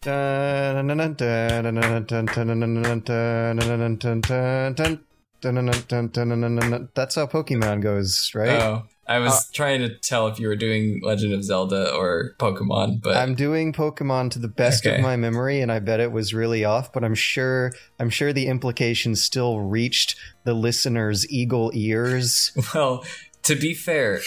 That's how Pokemon goes, right? Oh, I was trying to tell if you were doing Legend of Zelda or Pokemon, but I'm doing Pokemon to the best of my memory, and I bet it was really off, but I'm sure the implication still reached the listeners' eagle ears. Well, to be fair,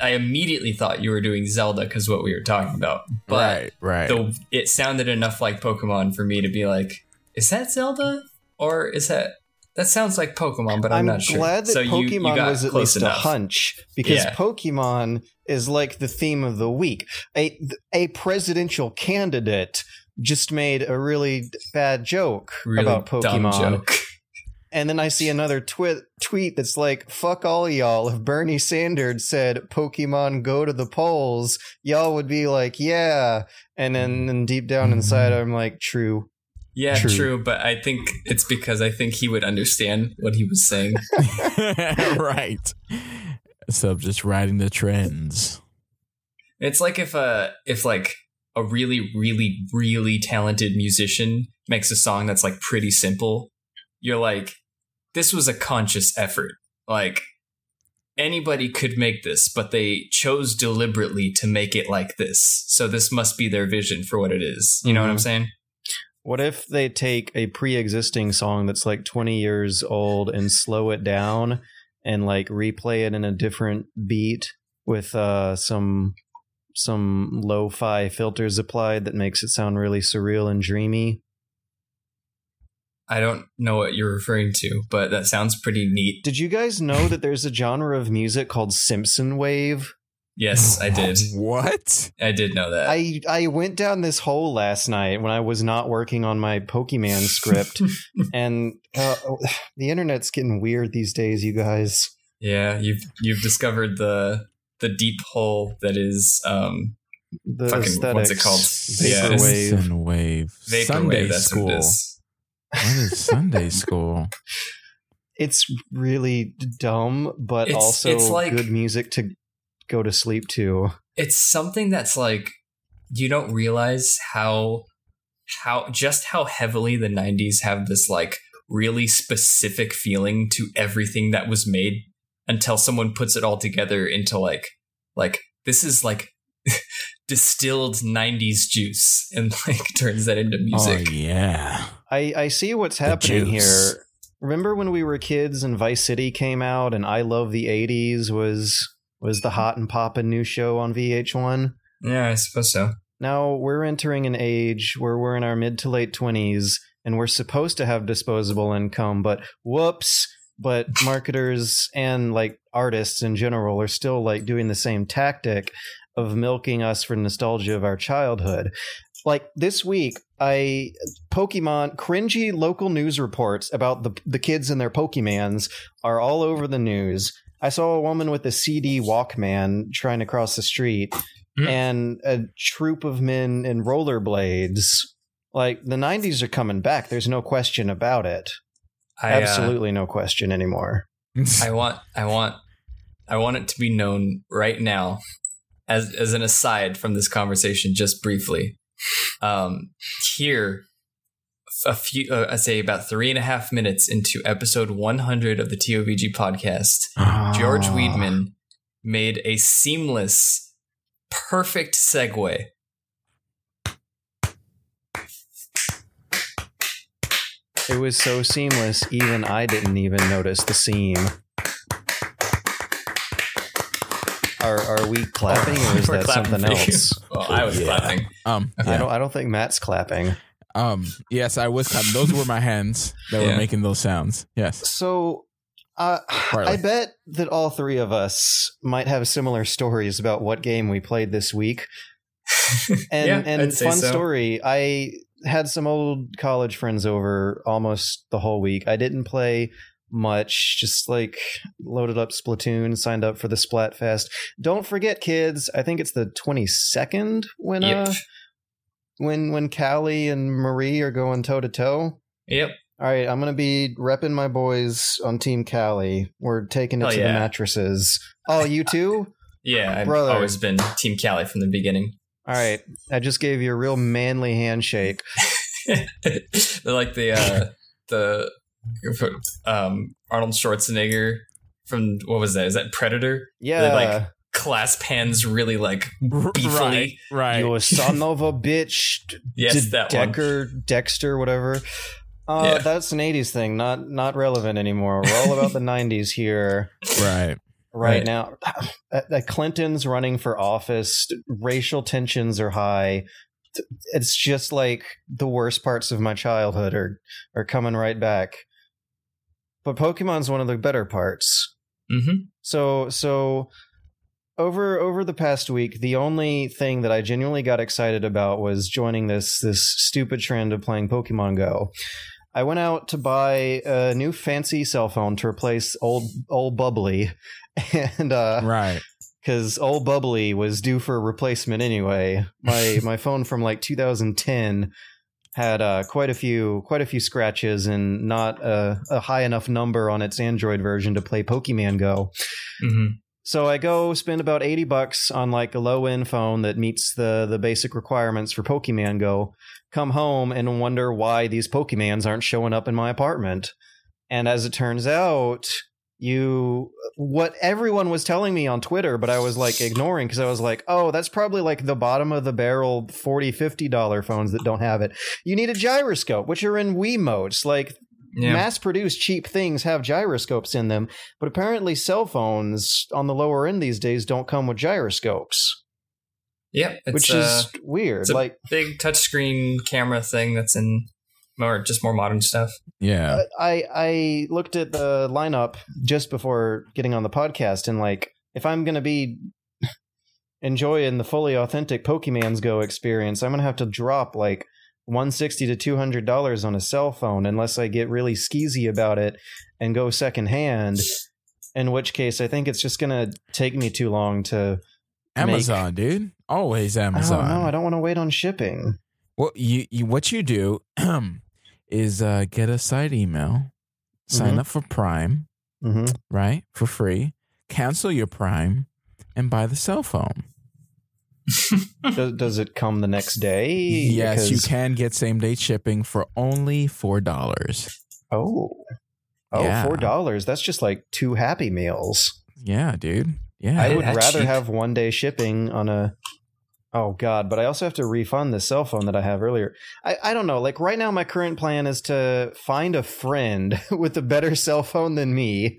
I immediately thought you were doing Zelda because what we were talking about, but right. It sounded enough like Pokemon for me to be like, is that Zelda or is that? That sounds like Pokemon, but I'm not sure. I'm glad that so Pokemon you was at least enough. A hunch, because Pokemon is like the theme of the week. A presidential candidate just made a really bad joke about Pokemon. Dumb joke. And then I see another tweet that's like, fuck all y'all. If Bernie Sanders said Pokemon go to the polls, y'all would be like, yeah. And then and deep down inside, I'm like, true. Yeah, true. But I think it's because I think he would understand what he was saying. Right. So just riding the trends. It's like if a really, really, really talented musician makes a song that's like pretty simple. You're like, this was a conscious effort. Like, anybody could make this, but they chose deliberately to make it like this. So this must be their vision for what it is. You know what I'm saying? What if they take a pre-existing song that's like 20 years old and slow it down and like replay it in a different beat with some lo-fi filters applied that makes it sound really surreal and dreamy? I don't know what you're referring to, but that sounds pretty neat. Did you guys know that there's a genre of music called Simpsons Wave? Yes, I did. What? I did know that. I went down this hole last night when I was not working on my Pokemon script, and the internet's getting weird these days, you guys. Yeah, you've discovered the deep hole that is the fucking, what's it called? Vaporwave. Yeah, Vaporwave. Sunday that's school. What it is. What is Sunday school? It's really dumb, but it's like, good music to go to sleep to. It's something that's like, you don't realize how heavily the 90s have this like really specific feeling to everything that was made until someone puts it all together into like this is like distilled 90s juice and like turns that into music. Oh, yeah. I see what's happening here. Remember when we were kids and Vice City came out and I Love the 80s was the hot and poppin' new show on VH1? Yeah, I suppose so. Now we're entering an age where we're in our mid to late 20s and we're supposed to have disposable income, but whoops. But marketers and like artists in general are still like doing the same tactic of milking us for nostalgia of our childhood. Like this week, Pokemon cringy local news reports about the kids and their Pokemans are all over the news. I saw a woman with a CD Walkman trying to cross the street and a troop of men in rollerblades. Like the 90s are coming back. There's no question about it. Absolutely no question anymore. I want it to be known right now. As an aside from this conversation, just briefly, here, I'd say about 3.5 minutes into episode 100 of the TOVG podcast, George Weidman made a seamless, perfect segue. It was so seamless, even I didn't even notice the seam. Are we clapping or is that something else? Well, I was clapping. Okay. I don't think Matt's clapping. Yes, I was clapping. Those were my hands that were making those sounds. Yes. So I bet that all three of us might have similar stories about what game we played this week. Story. I had some old college friends over almost the whole week. I didn't play much, just like loaded up Splatoon, signed up for the Splatfest. Don't forget, kids, I think it's the 22nd when Callie and Marie are going toe to toe. Yep. All right, I'm going to be repping my boys on Team Callie. We're taking it to the mattresses. Oh, you too? Yeah, brother. I've always been Team Callie from the beginning. All right, I just gave you a real manly handshake. Like the Arnold Schwarzenegger from, what was that? Is that Predator? Yeah. They like clasp hands really like beefily. Right. You a son of a bitch. Yes, that Decker, one. Dexter, whatever. That's an 80s thing, not relevant anymore. We're all about the 90s here. Right now, Clinton's running for office. Racial tensions are high. It's just like the worst parts of my childhood are coming right back. But Pokemon's one of the better parts. Mm-hmm. So over the past week, the only thing that I genuinely got excited about was joining this stupid trend of playing Pokemon Go. I went out to buy a new fancy cell phone to replace old Bubbly, and because old Bubbly was due for replacement anyway. My phone from like 2010 had quite a few scratches and not a high enough number on its Android version to play Pokemon Go. Mm-hmm. So I go spend about $80 on like a low end phone that meets the basic requirements for Pokemon Go. Come home and wonder why these Pokemons aren't showing up in my apartment. And as it turns out, what everyone was telling me on Twitter, but I was like ignoring because I was like, oh, that's probably like the bottom of the barrel $40, $50 phones that don't have it. You need a gyroscope, which are in Wii modes. Like mass-produced cheap things have gyroscopes in them, but apparently cell phones on the lower end these days don't come with gyroscopes. Yeah, which is weird. It's like a big touchscreen camera thing that's in more modern stuff. Yeah, I looked at the lineup just before getting on the podcast, and like if I'm gonna be enjoying the fully authentic Pokemon's Go experience, I'm gonna have to drop like $160 to $200 on a cell phone unless I get really skeezy about it and go secondhand. In which case, I think it's just gonna take me too long to. Amazon, dude. Always Amazon. No, I don't want to wait on shipping. Well, what you do is get a site email, sign up for Prime, right, for free, cancel your Prime, and buy the cell phone. Does it come the next day? Yes, because you can get same-day shipping for only $4. Oh, $4. That's just like 2 Happy Meals. Yeah, dude. Yeah, I would rather have one-day shipping on a... Oh, God. But I also have to refund the cell phone that I have earlier. I don't know. Like, right now, my current plan is to find a friend with a better cell phone than me,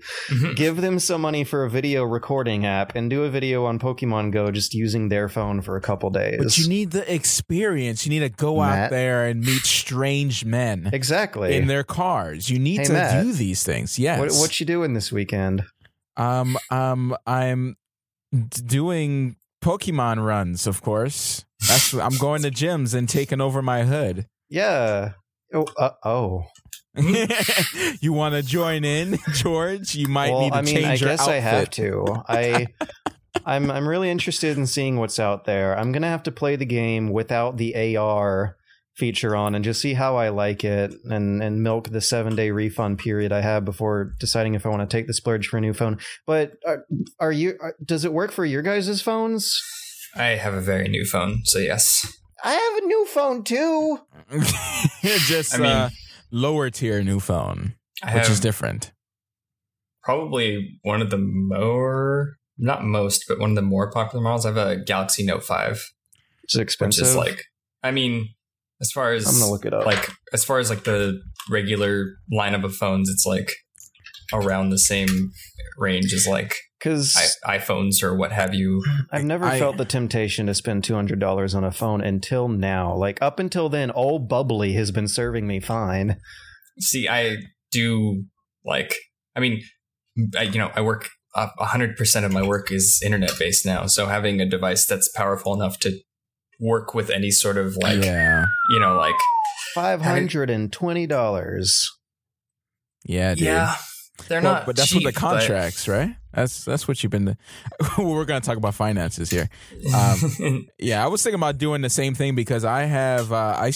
give them some money for a video recording app, and do a video on Pokemon Go just using their phone for a couple days. But you need the experience. You need to go out there and meet strange men. Exactly. In their cars. You need to do these things. Yes. What you doing this weekend? I'm doing Pokemon runs, of course. I'm going to gyms and taking over my hood. Yeah. Oh. You want to join in, George? You might need to change your outfit. I guess I have to. I'm really interested in seeing what's out there. I'm gonna have to play the game without the AR feature on and just see how I like it and milk the 7-day refund period I have before deciding if I want to take the splurge for a new phone. But does it work for your guys' phones? I have a very new phone, so yes. I have a new phone too. Just lower tier new phone, which is different. Probably one of the one of the more popular models. I have a Galaxy Note 5. It's expensive. Which is as far as I'm gonna look it up. Like as far as like the regular lineup of phones, it's like around the same range as like Because iPhones or what have you. I've never felt the temptation to spend $200 on a phone until now. Like, up until then, old Bubbly has been serving me fine. See, I do like, I mean, I work 100% of my work is internet based now. So having a device that's powerful enough to work with any sort of like, like $520. Yeah, dude. Yeah. They're not, but that's cheap, with the contracts, right? That's what you've been. We're going to talk about finances here. Yeah, I was thinking about doing the same thing because I have. I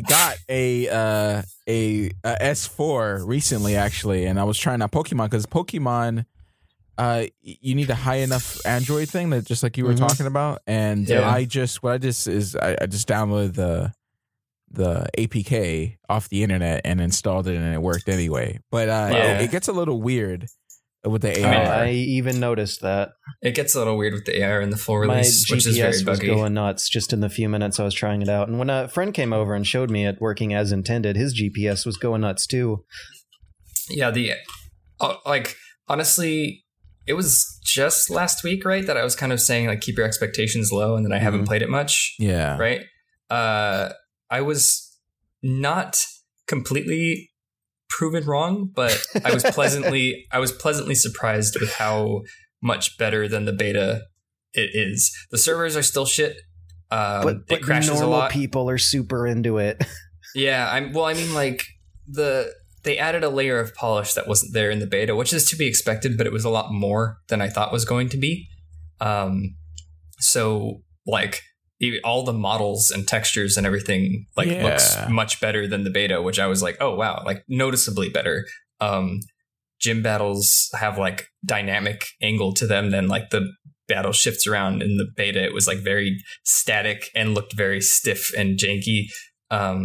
got a S4 recently, actually, and I was trying out Pokemon because Pokemon, you need a high enough Android thing that just like you were talking about, and I just downloaded the APK off the internet and installed it, and it worked anyway. But it gets a little weird with the AR. I even noticed that it gets a little weird with the AR in the full release, which is very buggy. My GPS was going nuts just in the few minutes I was trying it out. And when a friend came over and showed me it working as intended, his GPS was going nuts too. Yeah, honestly, it was just last week, right, that I was kind of saying like keep your expectations low, and then I haven't played it much. Yeah, right. I was not completely proven wrong, but I was pleasantly surprised with how much better than the beta it is. The servers are still shit. But it crashes normal a lot. People are super into it. Yeah, they added a layer of polish that wasn't there in the beta, which is to be expected, but it was a lot more than I thought was going to be. All the models and textures and everything looks much better than the beta, which I was like, oh, wow, like noticeably better. Gym battles have like dynamic angle to them than like the battle shifts around in the beta. It was like very static and looked very stiff and janky. But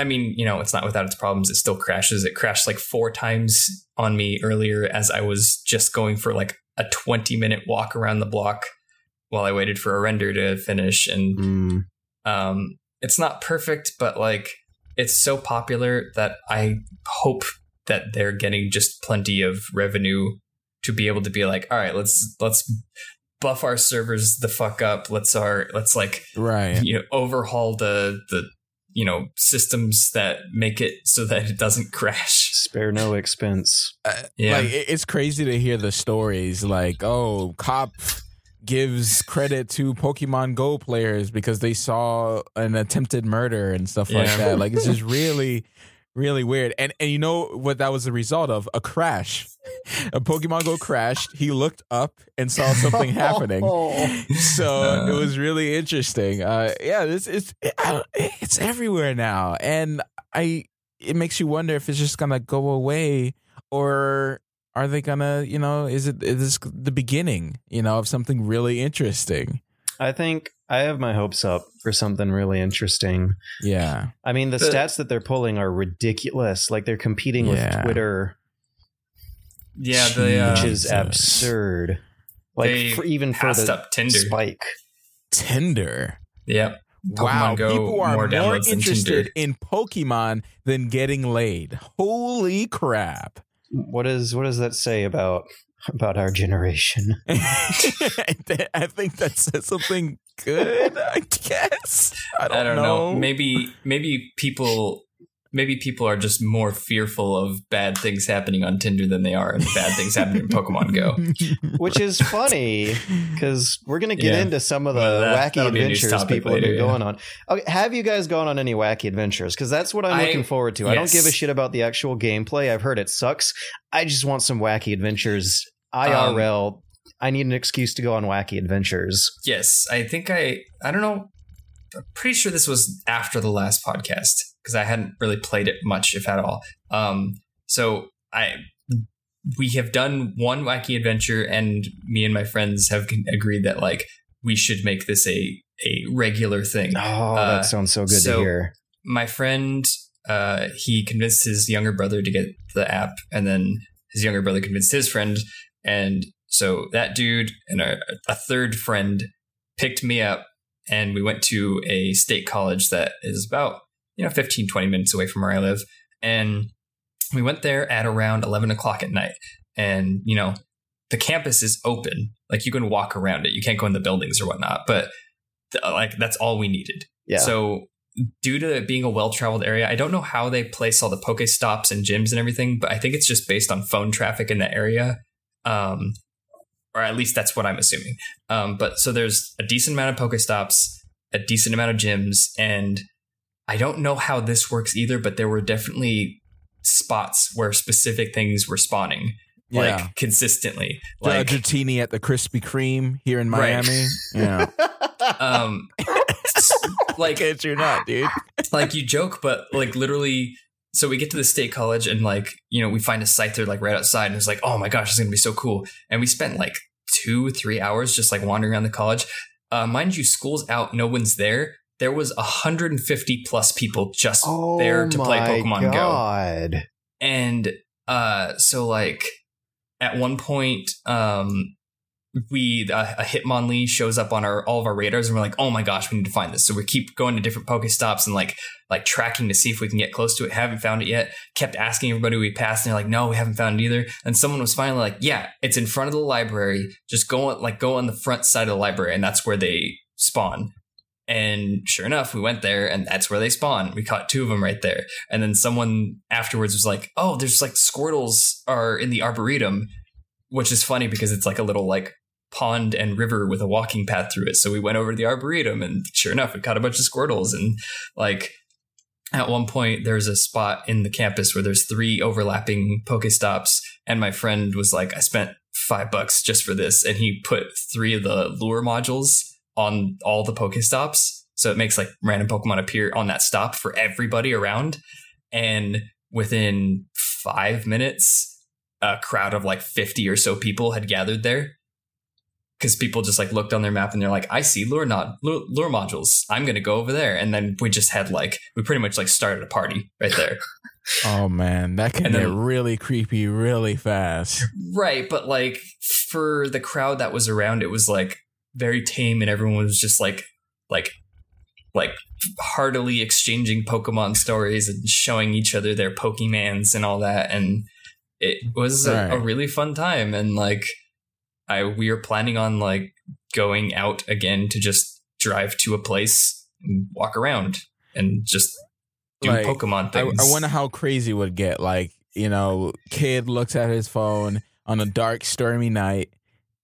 I mean, it's not without its problems. It still crashes. It crashed like 4 times on me earlier as I was just going for like a 20-minute walk around the block while I waited for a render to finish. And it's not perfect, but like it's so popular that I hope that they're getting just plenty of revenue to be able to be like, all right, let's buff our servers the fuck up. Overhaul the systems that make it so that it doesn't crash. Spare no expense. It's crazy to hear the stories like, oh, cop gives credit to Pokemon Go players because they saw an attempted murder and stuff like that. Like, it's just really, really weird. And you know what that was the result of? A crash. A Pokemon Go crashed. He looked up and saw something happening. So it was really interesting. It's everywhere now. And it makes you wonder if it's just going to go away, or are they gonna, is this the beginning, of something really interesting? I think I have my hopes up for something really interesting. Yeah. I mean, the stats that they're pulling are ridiculous. Like, they're competing with Twitter. Yeah. Which is absurd. Like, even for the Tinder spike. Tinder. Yep. Wow, people are more interested in Pokemon than getting laid. Holy crap. What does that say about our generation? I think that says something good, I guess. I don't know. Maybe people are just more fearful of bad things happening on Tinder than they are of bad things happening in Pokemon Go. Which is funny because we're going to get into some of the wacky adventures people have been going on. Okay, have you guys gone on any wacky adventures? Because that's what I'm looking forward to. Yes. I don't give a shit about the actual gameplay. I've heard it sucks. I just want some wacky adventures. IRL. I need an excuse to go on wacky adventures. Yes. I think I don't know. I'm pretty sure this was after the last podcast, because I hadn't really played it much, if at all. So we have done one wacky adventure, and me and my friends have agreed that like we should make this a regular thing. Oh, that sounds so good to hear. My friend, he convinced his younger brother to get the app, and then his younger brother convinced his friend, and so that dude and a third friend picked me up, and we went to a state college that is about 15-20 minutes away from where I live. And we went there at around 11 o'clock at night. and, you know, the campus is open. Like, you can walk around it. You can't go in the buildings or whatnot, but like, that's all we needed. Yeah. So due to it being a well-traveled area, I don't know how they place all the Pokestops and gyms and everything, but I think it's just based on phone traffic in the area. Or at least that's what I'm assuming. But so there's a decent amount of Pokestops, a decent amount of gyms, and I don't know how this works either, but there were definitely spots where specific things were spawning. Yeah. Like, consistently. Like Jotini at the Krispy Kreme here in Miami. Right. Yeah. Like, it's, you're not, dude. Like, you joke, but like, literally, so we get to the state college and, like, you know, we find a site there, like, right outside, and it's like, oh my gosh, it's gonna be so cool. And we spent like 2-3 hours just like wandering around the college. Mind you, school's out, no one's there. There was 150 plus people just there to play Pokemon Go. And so, like, at one point, a Hitmonlee shows up on all of our radars, and we're like, oh my gosh, we need to find this. So we keep going to different Pokestops and like tracking to see if we can get close to it. Haven't found it yet. Kept asking everybody we passed, and they're like, no, we haven't found it either. And someone was finally like, yeah, it's in front of the library. Just go on the front side of the library, and that's where they spawn. And sure enough, we went there, and that's where they spawn. We caught 2 of them right there. And then someone afterwards was like, oh, there's like Squirtles are in the Arboretum, which is funny because it's like a little like pond and river with a walking path through it. So we went over to the Arboretum, and sure enough, we caught a bunch of Squirtles. And like, at one point, there's a spot in the campus where there's 3 overlapping Pokestops. And my friend was like, I spent $5 just for this. And he put 3 of the lure modules on all the Pokestops, so it makes like random Pokemon appear on that stop for everybody around. And within 5 minutes, a crowd of like 50 or so people had gathered there, because people just like looked on their map and they're like, I see lure modules, I'm gonna go over there. And then we just had like, we pretty much like started a party right there. Oh man, that can get really creepy really fast, right? But like, for the crowd that was around, it was like very tame, and everyone was just like heartily exchanging Pokemon stories and showing each other their Pokemans and all that. And it was a really fun time. And like, we are planning on like going out again to just drive to a place and walk around and just do like Pokemon things. I wonder how crazy it would get. Like, you know, kid looks at his phone on a dark, stormy night,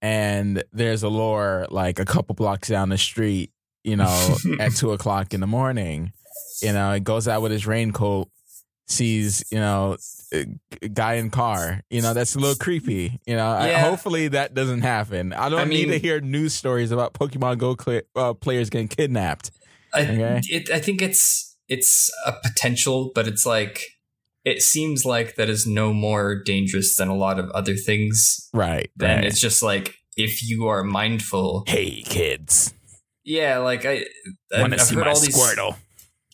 and there's a lure like a couple blocks down the street, you know, at 2:00 in the morning. You know, it goes out with his raincoat, sees, you know, a guy in car. You know, that's a little creepy. You know, yeah. Hopefully that doesn't happen. I mean, need to hear news stories about Pokemon Go players getting kidnapped. Okay? I think it's a potential, but it's like, it seems like that is no more dangerous than a lot of other things. Right. Then it's just like, if you are mindful. Hey, kids. Yeah, like I've heard all these Squirtle.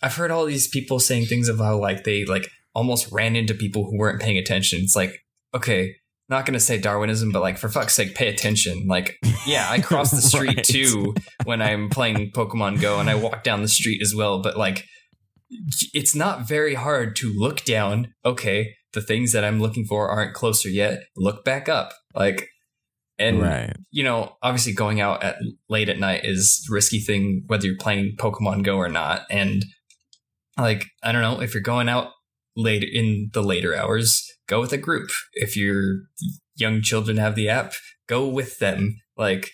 I've heard all these people saying things of how like they like almost ran into people who weren't paying attention. It's like, okay, not going to say Darwinism, but like, for fuck's sake, pay attention. Like, yeah, I cross the street right. too when I'm playing Pokemon Go, and I walk down the street as well. But like, it's not very hard to look down. Okay, the things that I'm looking for aren't closer yet. Look back up. Like, and, right. you know, obviously going out at late at night is a risky thing, whether you're playing Pokemon Go or not. And like, I don't know, if you're going out late in the later hours, go with a group. If your young children have the app, go with them. Like,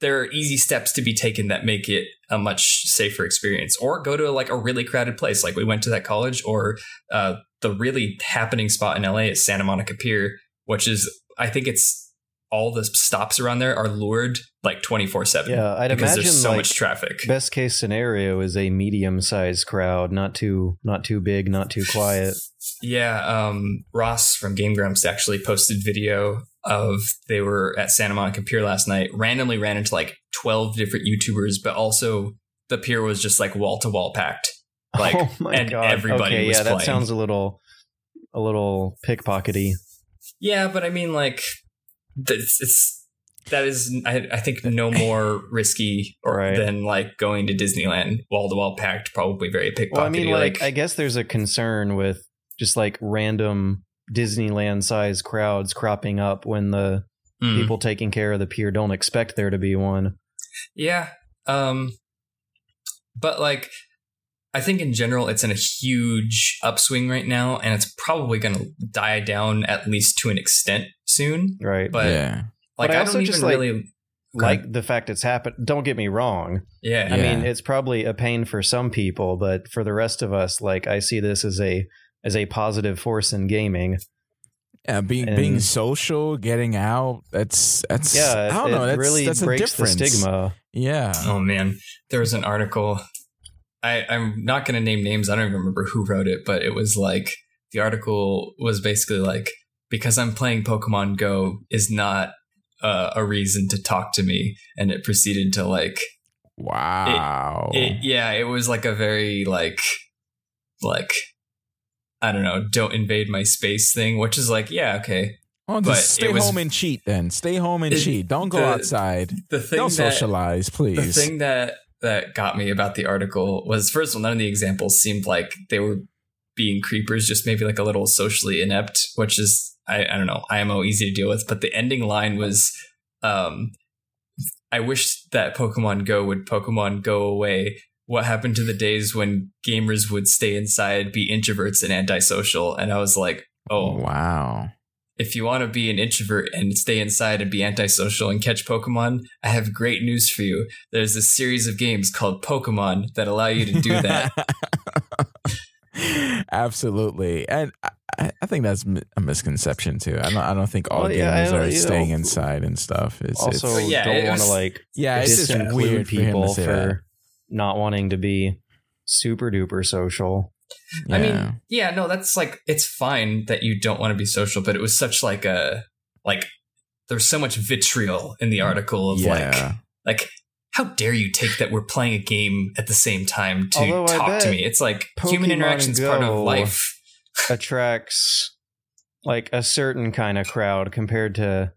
there are easy steps to be taken that make it a much safer experience. Or go to like a really crowded place. Like, we went to that college, or the really happening spot in LA is Santa Monica Pier, which is, I think it's all the stops around there are lured like 24/7. Yeah, I'd because imagine there's so like, much traffic. Best case scenario is a medium sized crowd, not too big, not too quiet. Yeah, Ross from Game Grumps actually posted video of, they were at Santa Monica Pier last night, randomly ran into like 12 different YouTubers, but also the pier was just like wall to wall packed. Like, oh my and God. Everybody okay, was yeah, playing. That sounds a little pickpockety. Yeah, but I mean, like, I think no more risky right. than like going to Disneyland, wall to wall packed, probably very pickpockety. Well, I mean, like, I guess there's a concern with just like random Disneyland size crowds cropping up when the people taking care of the pier don't expect there to be one. Yeah. But like, I think in general, it's in a huge upswing right now, and it's probably going to die down at least to an extent soon. Right. But yeah. Like, but I also just really like the fact it's happened. Don't get me wrong. Yeah. I mean, it's probably a pain for some people, but for the rest of us, like, I see this as a positive force in gaming. Yeah, being social, getting out, that's I don't know. That's, really that's breaks the stigma. Yeah. Oh man, there was an article. I'm not going to name names. I don't even remember who wrote it, but it was like, the article was basically like, because I'm playing Pokemon Go is not a reason to talk to me. And it proceeded to like, wow. It was like a very like, I don't know, don't invade my space thing, which is like, yeah, okay. Well, just stay home and cheat then. Stay home and cheat. Don't go outside. Don't socialize, please. The thing that got me about the article was, first of all, none of the examples seemed like they were being creepers, just maybe like a little socially inept, which is, I don't know, IMO easy to deal with. But the ending line was, I wish that Pokemon Go would Pokemon Go away. What happened to the days when gamers would stay inside, be introverts and antisocial? And I was like, oh, wow. If you want to be an introvert and stay inside and be antisocial and catch Pokemon, I have great news for you. There's a series of games called Pokemon that allow you to do that. Absolutely. And I think that's a misconception too. I don't think all gamers are staying inside and stuff. It's just weird people for not wanting to be super duper social. Yeah. I mean, yeah, no, that's like, it's fine that you don't want to be social, but it was such like there's so much vitriol in the article of like, how dare you take that we're playing a game at the same time to talk to me? It's like Pokemon human interaction's part of life. Attracts like a certain kind of crowd compared to,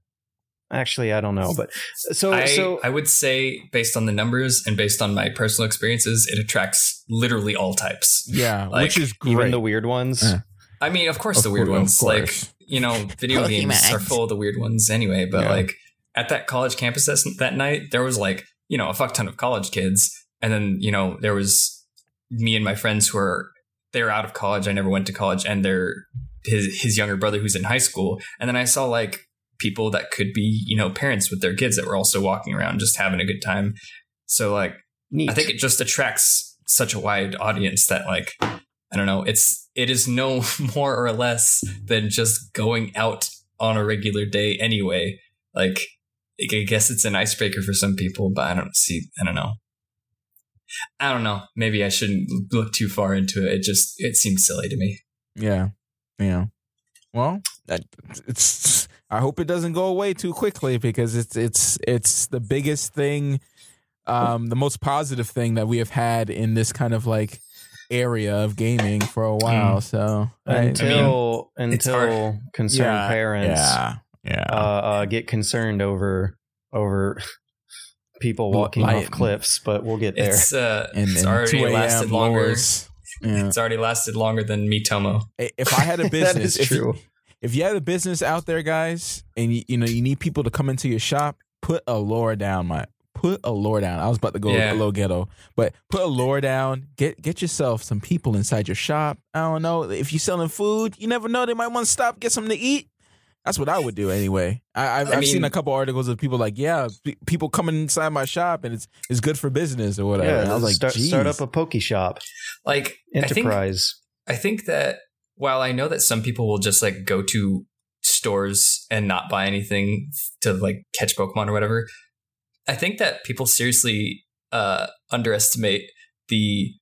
actually, I don't know, but so I would say based on the numbers and based on my personal experiences, it attracts literally all types. Yeah, like, which is great. Even the weird ones. I mean, of course, the weird ones. Like, you know, video games are full of the weird ones anyway. But like at that college campus that night, there was like, you know, a fuck ton of college kids, and then, you know, there was me and my friends who are they're out of college. I never went to college, and they're his younger brother who's in high school, and then I saw like people that could be, you know, parents with their kids that were also walking around just having a good time. So like, neat. I think it just attracts such a wide audience that like, I don't know, it is no more or less than just going out on a regular day anyway. Like, I guess it's an icebreaker for some people, but I don't know. Maybe I shouldn't look too far into it. It seems silly to me. Yeah. Yeah. Well, I hope it doesn't go away too quickly, because it's the biggest thing, the most positive thing that we have had in this kind of like area of gaming for a while. So until concerned parents get concerned over people walking off cliffs, but we'll get there. It's already lasted longer. Yeah. It's already lasted longer than me, Tomo. If I had a business, that is true. If you have a business out there, guys, and you know you need people to come into your shop, put a lure down. Put a lure down. I was about to go a little ghetto, but put a lure down. Get yourself some people inside your shop. I don't know, if you're selling food, you never know, they might want to stop, get something to eat. That's what I would do anyway. I've seen a couple articles of people like, people coming inside my shop and it's good for business or whatever. Yeah, and I was like, start up a Poke Shop, like enterprise. I think that. While I know that some people will just like go to stores and not buy anything to like catch Pokemon or whatever, I think that people seriously underestimate the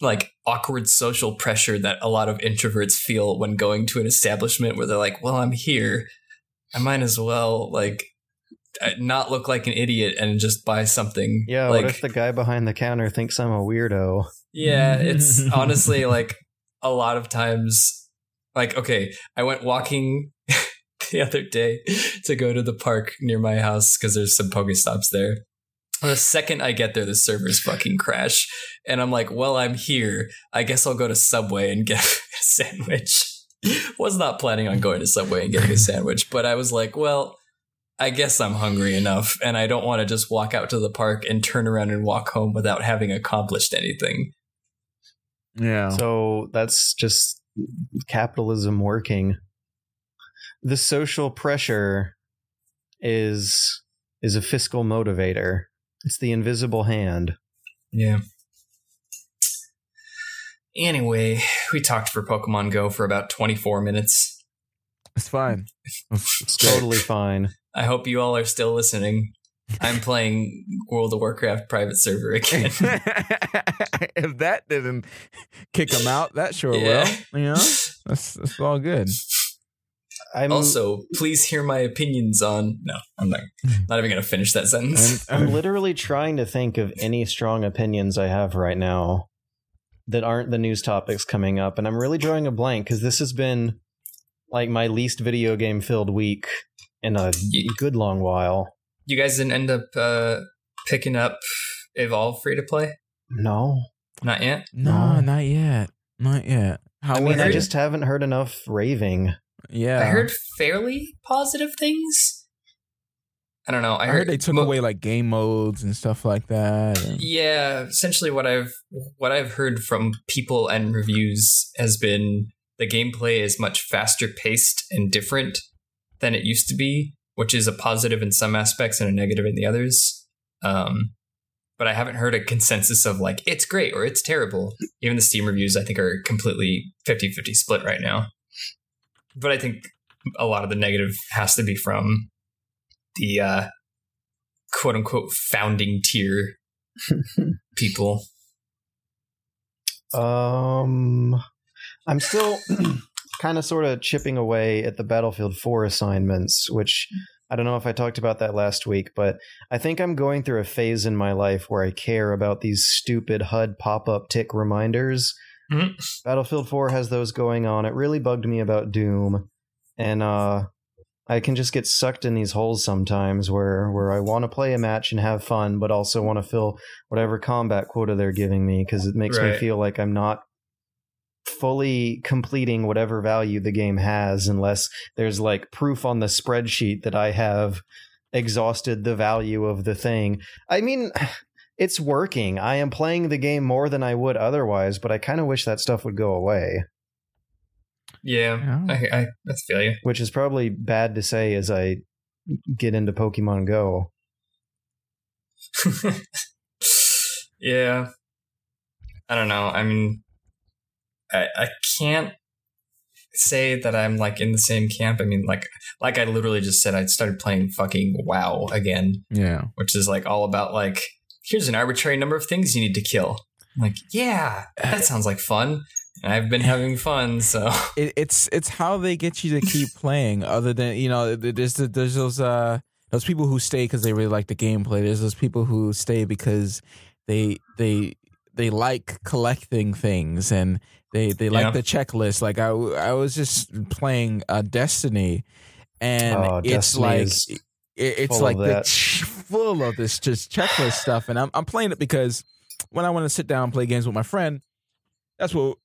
like awkward social pressure that a lot of introverts feel when going to an establishment where they're like, well, I'm here, I might as well like not look like an idiot and just buy something. Yeah, like, what if the guy behind the counter thinks I'm a weirdo? Yeah, it's honestly like... A lot of times, like, okay, I went walking the other day to go to the park near my house because there's some Pokestops there. And the second I get there, the servers fucking crash. And I'm like, well, I'm here, I guess I'll go to Subway and get a sandwich. was not planning on going to Subway and getting a sandwich, but I was like, well, I guess I'm hungry enough and I don't want to just walk out to the park and turn around and walk home without having accomplished anything. Yeah. So that's just capitalism working. The social pressure is a fiscal motivator. It's the invisible hand. Yeah. Anyway, we talked for Pokemon Go for about 24 minutes. It's fine. It's totally fine. I hope you all are still listening. I'm playing World of Warcraft private server again. If that didn't kick them out, that sure will. You know, that's all good. Also, please hear my opinions on... No, I'm not even going to finish that sentence. I'm literally trying to think of any strong opinions I have right now that aren't the news topics coming up, and I'm really drawing a blank because this has been like my least video game filled week in a good long while. You guys didn't end up picking up Evolve free to play? No, not yet. No, not yet. I just haven't heard enough raving. Yeah, I heard fairly positive things. I don't know. I heard they took away like game modes and stuff like that. Yeah, essentially what I've heard from people and reviews has been the gameplay is much faster paced and different than it used to be, which is a positive in some aspects and a negative in the others. But I haven't heard a consensus of like it's great or it's terrible. Even the Steam reviews I think are completely 50-50 split right now. But I think a lot of the negative has to be from the quote unquote founding tier people. I'm still kind of sort of chipping away at the Battlefield 4 assignments, which I don't know if I talked about that last week, but I think I'm going through a phase in my life where I care about these stupid HUD pop-up tick reminders. Mm-hmm. Battlefield 4 has those going on. It really bugged me about Doom, and I can just get sucked in these holes sometimes where I want to play a match and have fun, but also want to fill whatever combat quota they're giving me because it makes me feel like I'm not fully completing whatever value the game has unless there's like proof on the spreadsheet that I have exhausted the value of the thing. I mean, it's working. I am playing the game more than I would otherwise, but I kind of wish that stuff would go away. Yeah, I feel you. Which is probably bad to say as I get into Pokemon Go. Yeah. I don't know. I mean, I can't say that I'm like in the same camp. I mean, like I literally just said, I started playing fucking WoW again. Yeah. Which is like all about like, here's an arbitrary number of things you need to kill. I'm like, yeah, that sounds like fun. I've been having fun, so it's how they get you to keep playing. Other than, you know, there's those people who stay because they really like the gameplay. There's those people who stay because they like collecting things and they like the checklist. Like I was just playing Destiny, and full of this just checklist stuff. And I'm playing it because when I want to sit down and play games with my friend.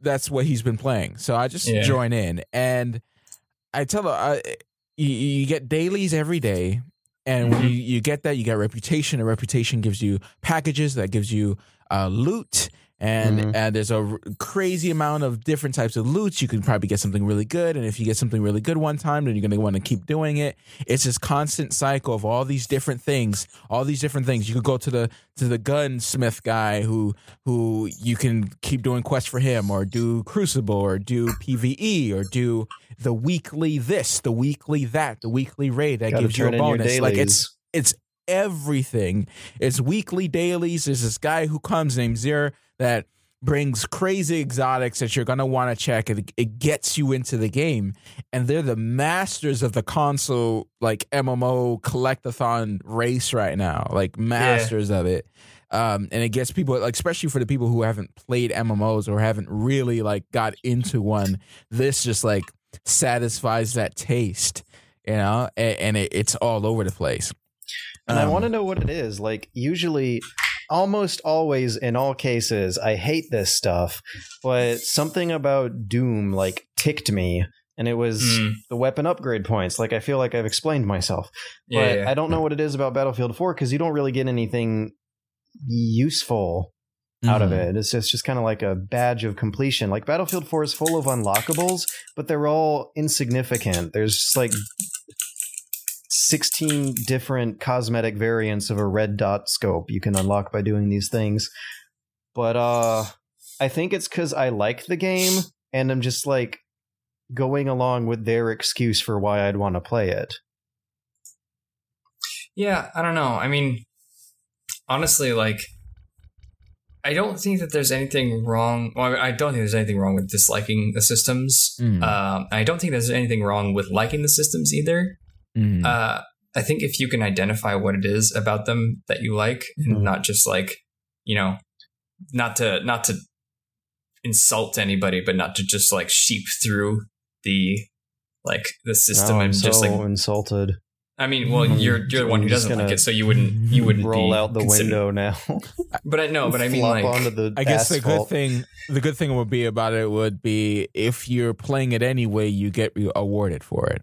That's what he's been playing. So I just join in, and I tell her, you get dailies every day, and when you get that, you get reputation, and reputation gives you packages that gives you loot, and there's a crazy amount of different types of loot. You can probably get something really good, and if you get something really good one time, then you're going to want to keep doing it. It's this constant cycle of all these different things, You could go to the gunsmith guy who you can keep doing quests for him, or do Crucible, or do PvE, or do the weekly this, the weekly that, the weekly raid that gives you a bonus. Like it's everything. It's weekly dailies. There's this guy who comes named Zero that brings crazy exotics that you're going to want to check. It gets you into the game. And they're the masters of the console, like MMO collectathon race right now, like masters of it. And it gets people, like, especially for the people who haven't played MMOs or haven't really like got into one. This just like satisfies that taste, you know, and it's all over the place. And I want to know what it is. Like, usually, almost always, in all cases, I hate this stuff, but something about Doom, like, ticked me. And it was the weapon upgrade points. Like, I feel like I've explained myself. Yeah, but I don't know what it is about Battlefield 4 because you don't really get anything useful out of it. It's just kind of like a badge of completion. Like, Battlefield 4 is full of unlockables, but they're all insignificant. There's just like 16 different cosmetic variants of a red dot scope you can unlock by doing these things. But I think it's because I like the game and I'm just like going along with their excuse for why I'd want to play it. Yeah, I don't know. I mean, honestly, like, I don't think that there's anything wrong. Well, I don't think there's anything wrong with disliking the systems. I don't think there's anything wrong with liking the systems either. I think if you can identify what it is about them that you like, and not just like, you know, not to insult anybody, but not to just like sheep through the system. I'm just so like insulted. I mean, well, you're the one who doesn't like it, so you wouldn't roll out the window now. But I know, but I mean, like, I guess asphalt. the good thing would be about it would be if you're playing it anyway, you get awarded for it.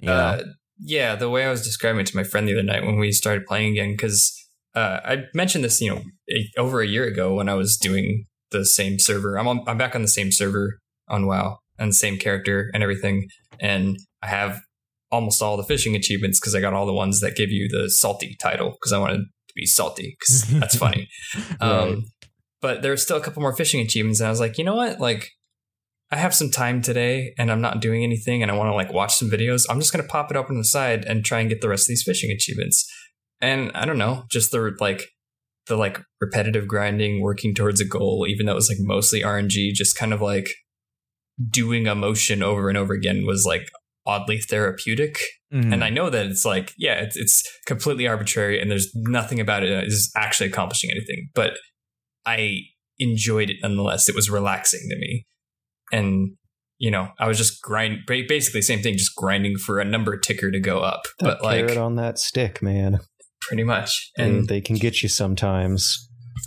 You know? Yeah, the way I was describing it to my friend the other night when we started playing again, because I mentioned this, you know, over a year ago when I was doing the same server. I'm back on the same server on WoW and same character and everything, and I have almost all the fishing achievements because I got all the ones that give you the salty title because I wanted to be salty because that's funny. But there's still a couple more fishing achievements, and I was like, you know what, like, I have some time today and I'm not doing anything and I want to like watch some videos. I'm just going to pop it up on the side and try and get the rest of these fishing achievements. And I don't know, just the repetitive grinding, working towards a goal, even though it was like mostly RNG, just kind of like doing a motion over and over again was like oddly therapeutic. And I know that it's like, yeah, it's completely arbitrary and there's nothing about it that is actually accomplishing anything, but I enjoyed it nonetheless. It was relaxing to me. And, you know, I was just basically same thing, just grinding for a number ticker to go up. But like, carrot on that stick, man. Pretty much. And they can get you sometimes.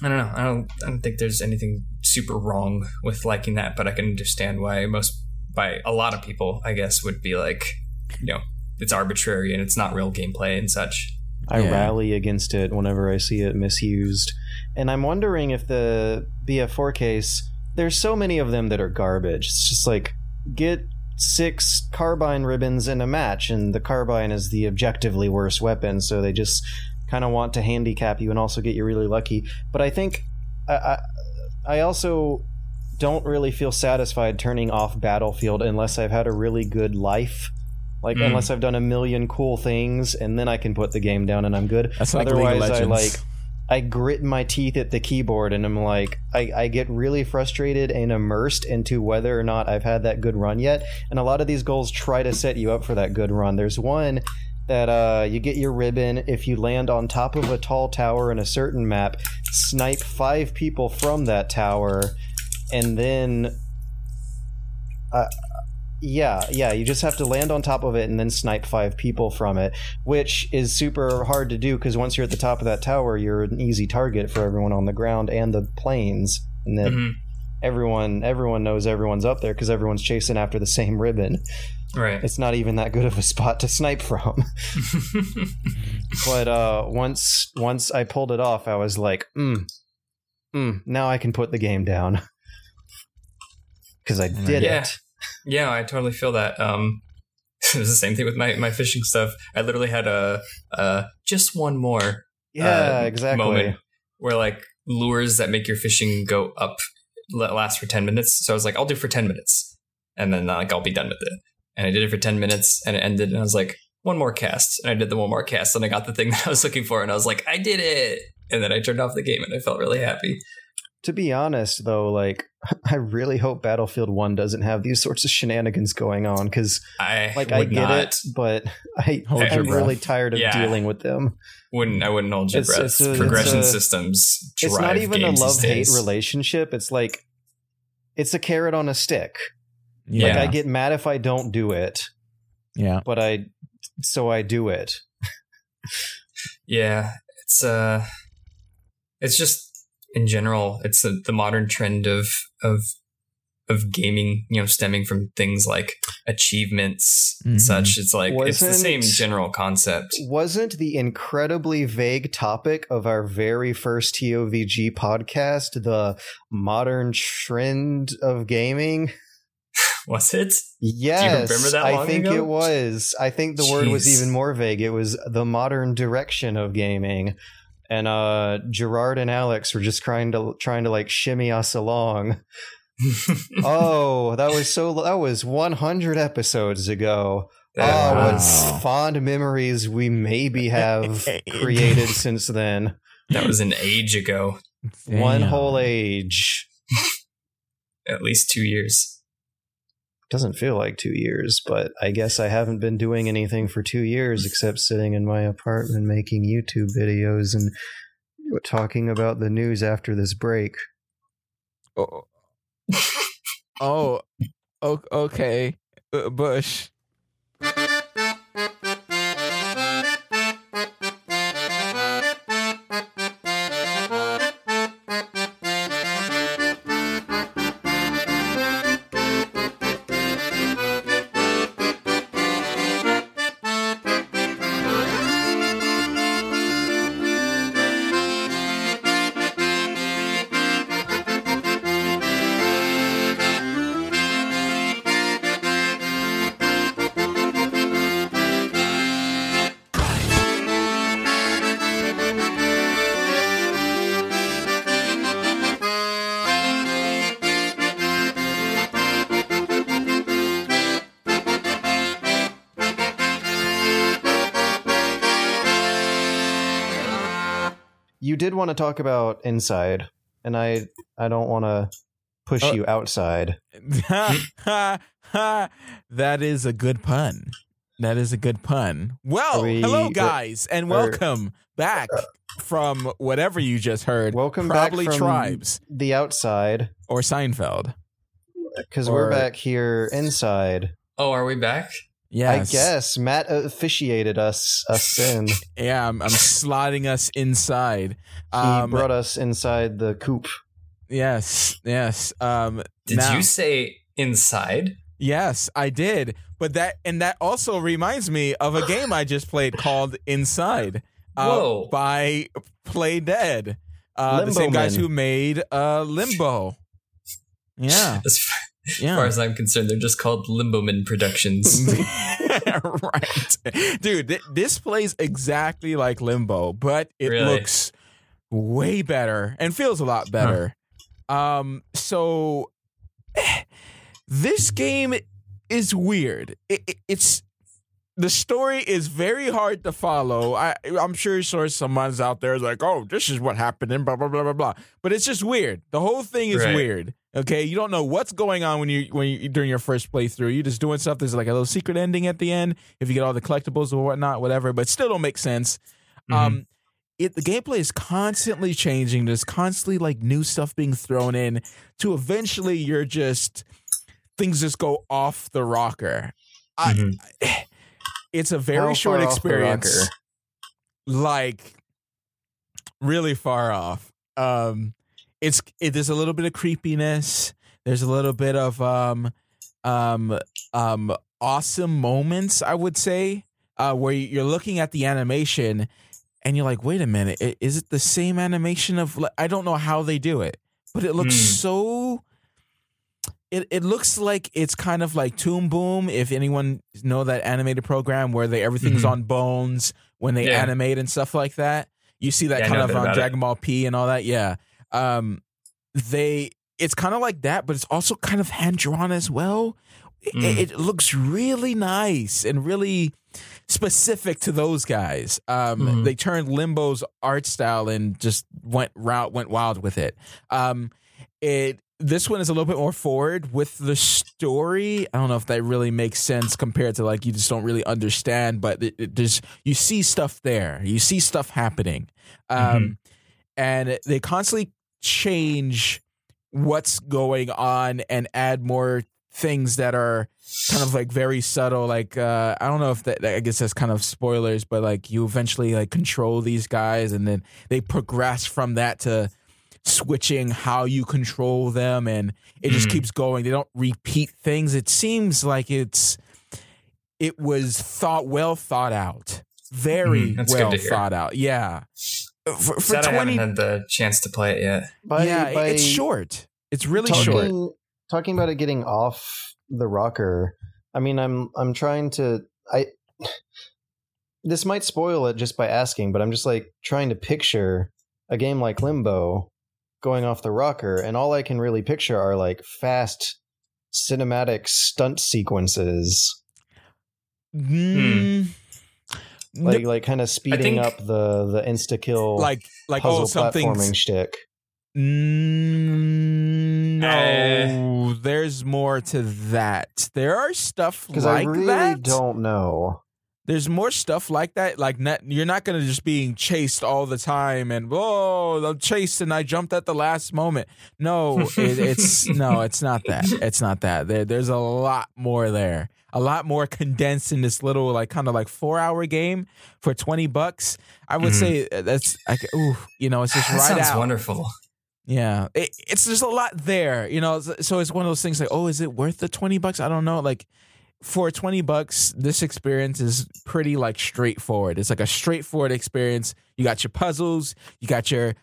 I don't know. I don't think there's anything super wrong with liking that, but I can understand why a lot of people, I guess, would be like, you know, it's arbitrary and it's not real gameplay and such. I rally against it whenever I see it misused. And I'm wondering if the BF4 case, there's so many of them that are garbage. It's just like, get 6 carbine ribbons in a match, and the carbine is the objectively worse weapon, so they just kind of want to handicap you and also get you really lucky. But I think I also don't really feel satisfied turning off Battlefield unless I've had a really good life. Like, unless I've done a million cool things, and then I can put the game down and I'm good. That's otherwise, like, I grit my teeth at the keyboard and I'm like, I get really frustrated and immersed into whether or not I've had that good run yet. And a lot of these goals try to set you up for that good run. There's one that you get your ribbon if you land on top of a tall tower in a certain map, snipe 5 people from that tower, and then you just have to land on top of it and then snipe 5 people from it, which is super hard to do because once you're at the top of that tower, you're an easy target for everyone on the ground and the planes, and then everyone knows everyone's up there because everyone's chasing after the same ribbon. Right. It's not even that good of a spot to snipe from. But once I pulled it off, I was like, now I can put the game down because I did it. Yeah, I totally feel that. It was the same thing with my fishing stuff. I literally had a just one more moment where like lures that make your fishing go up last for 10 minutes. So I was like, I'll do for 10 minutes and then like I'll be done with it. And I did it for 10 minutes and it ended and I was like, one more cast. And I did the one more cast and I got the thing that I was looking for and I was like, I did it. And then I turned off the game and I felt really happy. To be honest, though, like, I really hope Battlefield 1 doesn't have these sorts of shenanigans going on because, like, I get it, but I'm really tired of dealing with them. I wouldn't hold your breath. It's progression systems drive. It's not even a love-hate relationship. It's like, it's a carrot on a stick. Yeah. Like, I get mad if I don't do it. Yeah. But I do it. Yeah. It's just, in general, it's the modern trend of gaming, you know, stemming from things like achievements and such. It's like, it's the same general concept. Wasn't the incredibly vague topic of our very first TOVG podcast the modern trend of gaming? Was it? Yes. Do you remember that long I think ago? It was. I think the word was even more vague. It was the modern direction of gaming. And Gerard and Alex were just trying to like shimmy us along. That was 100 episodes ago. What fond memories we maybe have created since then. That was an age ago. Damn. One whole age. At least 2 years. Doesn't feel like 2 years, but I guess I haven't been doing anything for 2 years except sitting in my apartment making YouTube videos and talking about the news after this break. Oh, okay. Bush. You did want to talk about Inside, and I don't want to push you outside. That is a good pun. Well, hello, guys, and welcome back from whatever you just heard. Welcome probably back from Tribes, the outside, or Seinfeld, because we're back here inside. Oh, are we back? Yes. I guess Matt officiated us in. Yeah, I'm slotting us inside. He brought us inside the coop. Yes. Did you say inside? Yes, I did. But that also reminds me of a game I just played called Inside. Whoa. By Playdead, the same guys who made Limbo. Yeah. Yeah. As far as I'm concerned, they're just called Limboman Productions. Right. Dude, this plays exactly like Limbo, but it looks way better and feels a lot better. Huh. So this game is weird. It's the story is very hard to follow. I'm sure someone's out there is like, oh, this is what happened and blah, blah, blah, blah, blah. But it's just weird. The whole thing is weird. Okay, you don't know what's going on when you during your first playthrough. You're just doing stuff. There's like a little secret ending at the end if you get all the collectibles or whatnot, whatever. But still, don't make sense. Mm-hmm. The gameplay is constantly changing. There's constantly like new stuff being thrown in. To eventually, things just go off the rocker. Mm-hmm. It's a very short experience, like really far off. There's a little bit of creepiness. There's a little bit of awesome moments, I would say, where you're looking at the animation and you're like, wait a minute, is it the same animation of? I don't know how they do it, but it looks so. It looks like it's kind of like Toon Boom, if anyone know that animated program where everything's on bones when they animate and stuff like that. You see that kind of on Dragon Ball P and all that, yeah. It's kind of like that, but it's also kind of hand drawn as well. It looks really nice and really specific to those guys. They turned Limbo's art style and just went wild with it. This one is a little bit more forward with the story. I don't know if that really makes sense compared to like you just don't really understand, but you see stuff there. You see stuff happening. And they constantly change what's going on and add more things that are kind of like very subtle. Like, I don't know if that, I guess that's kind of spoilers, but like you eventually like control these guys and then they progress from that to switching how you control them, and it just keeps going. They don't repeat things. It seems like it was well thought out. Very well thought out. Yeah. For Sad 20, I haven't had the chance to play it yet. But it's short. It's really short. Talking about it getting off the rocker. I mean, I'm trying to, this might spoil it just by asking, but I'm just like trying to picture a game like Limbo going off the rocker, and all I can really picture are like fast cinematic stunt sequences. Like kind of speeding up the insta kill, like puzzle platforming shtick. No, there's more to that. There are stuff like that. I really don't know. There's more stuff like that. Like, you're not going to just being chased all the time and, whoa, I'm chased and I jumped at the last moment. No, it's not that. It's not that. There's a lot more there. A lot more condensed in this little, like, kind of like 4-hour game for $20. I would say that's, it's just right out. That sounds wonderful. Yeah. It's just a lot there, you know? So it's one of those things like, oh, is it worth the $20? I don't know. Like, for $20, this experience is pretty like straightforward. It's like a straightforward experience. You got your puzzles, you got your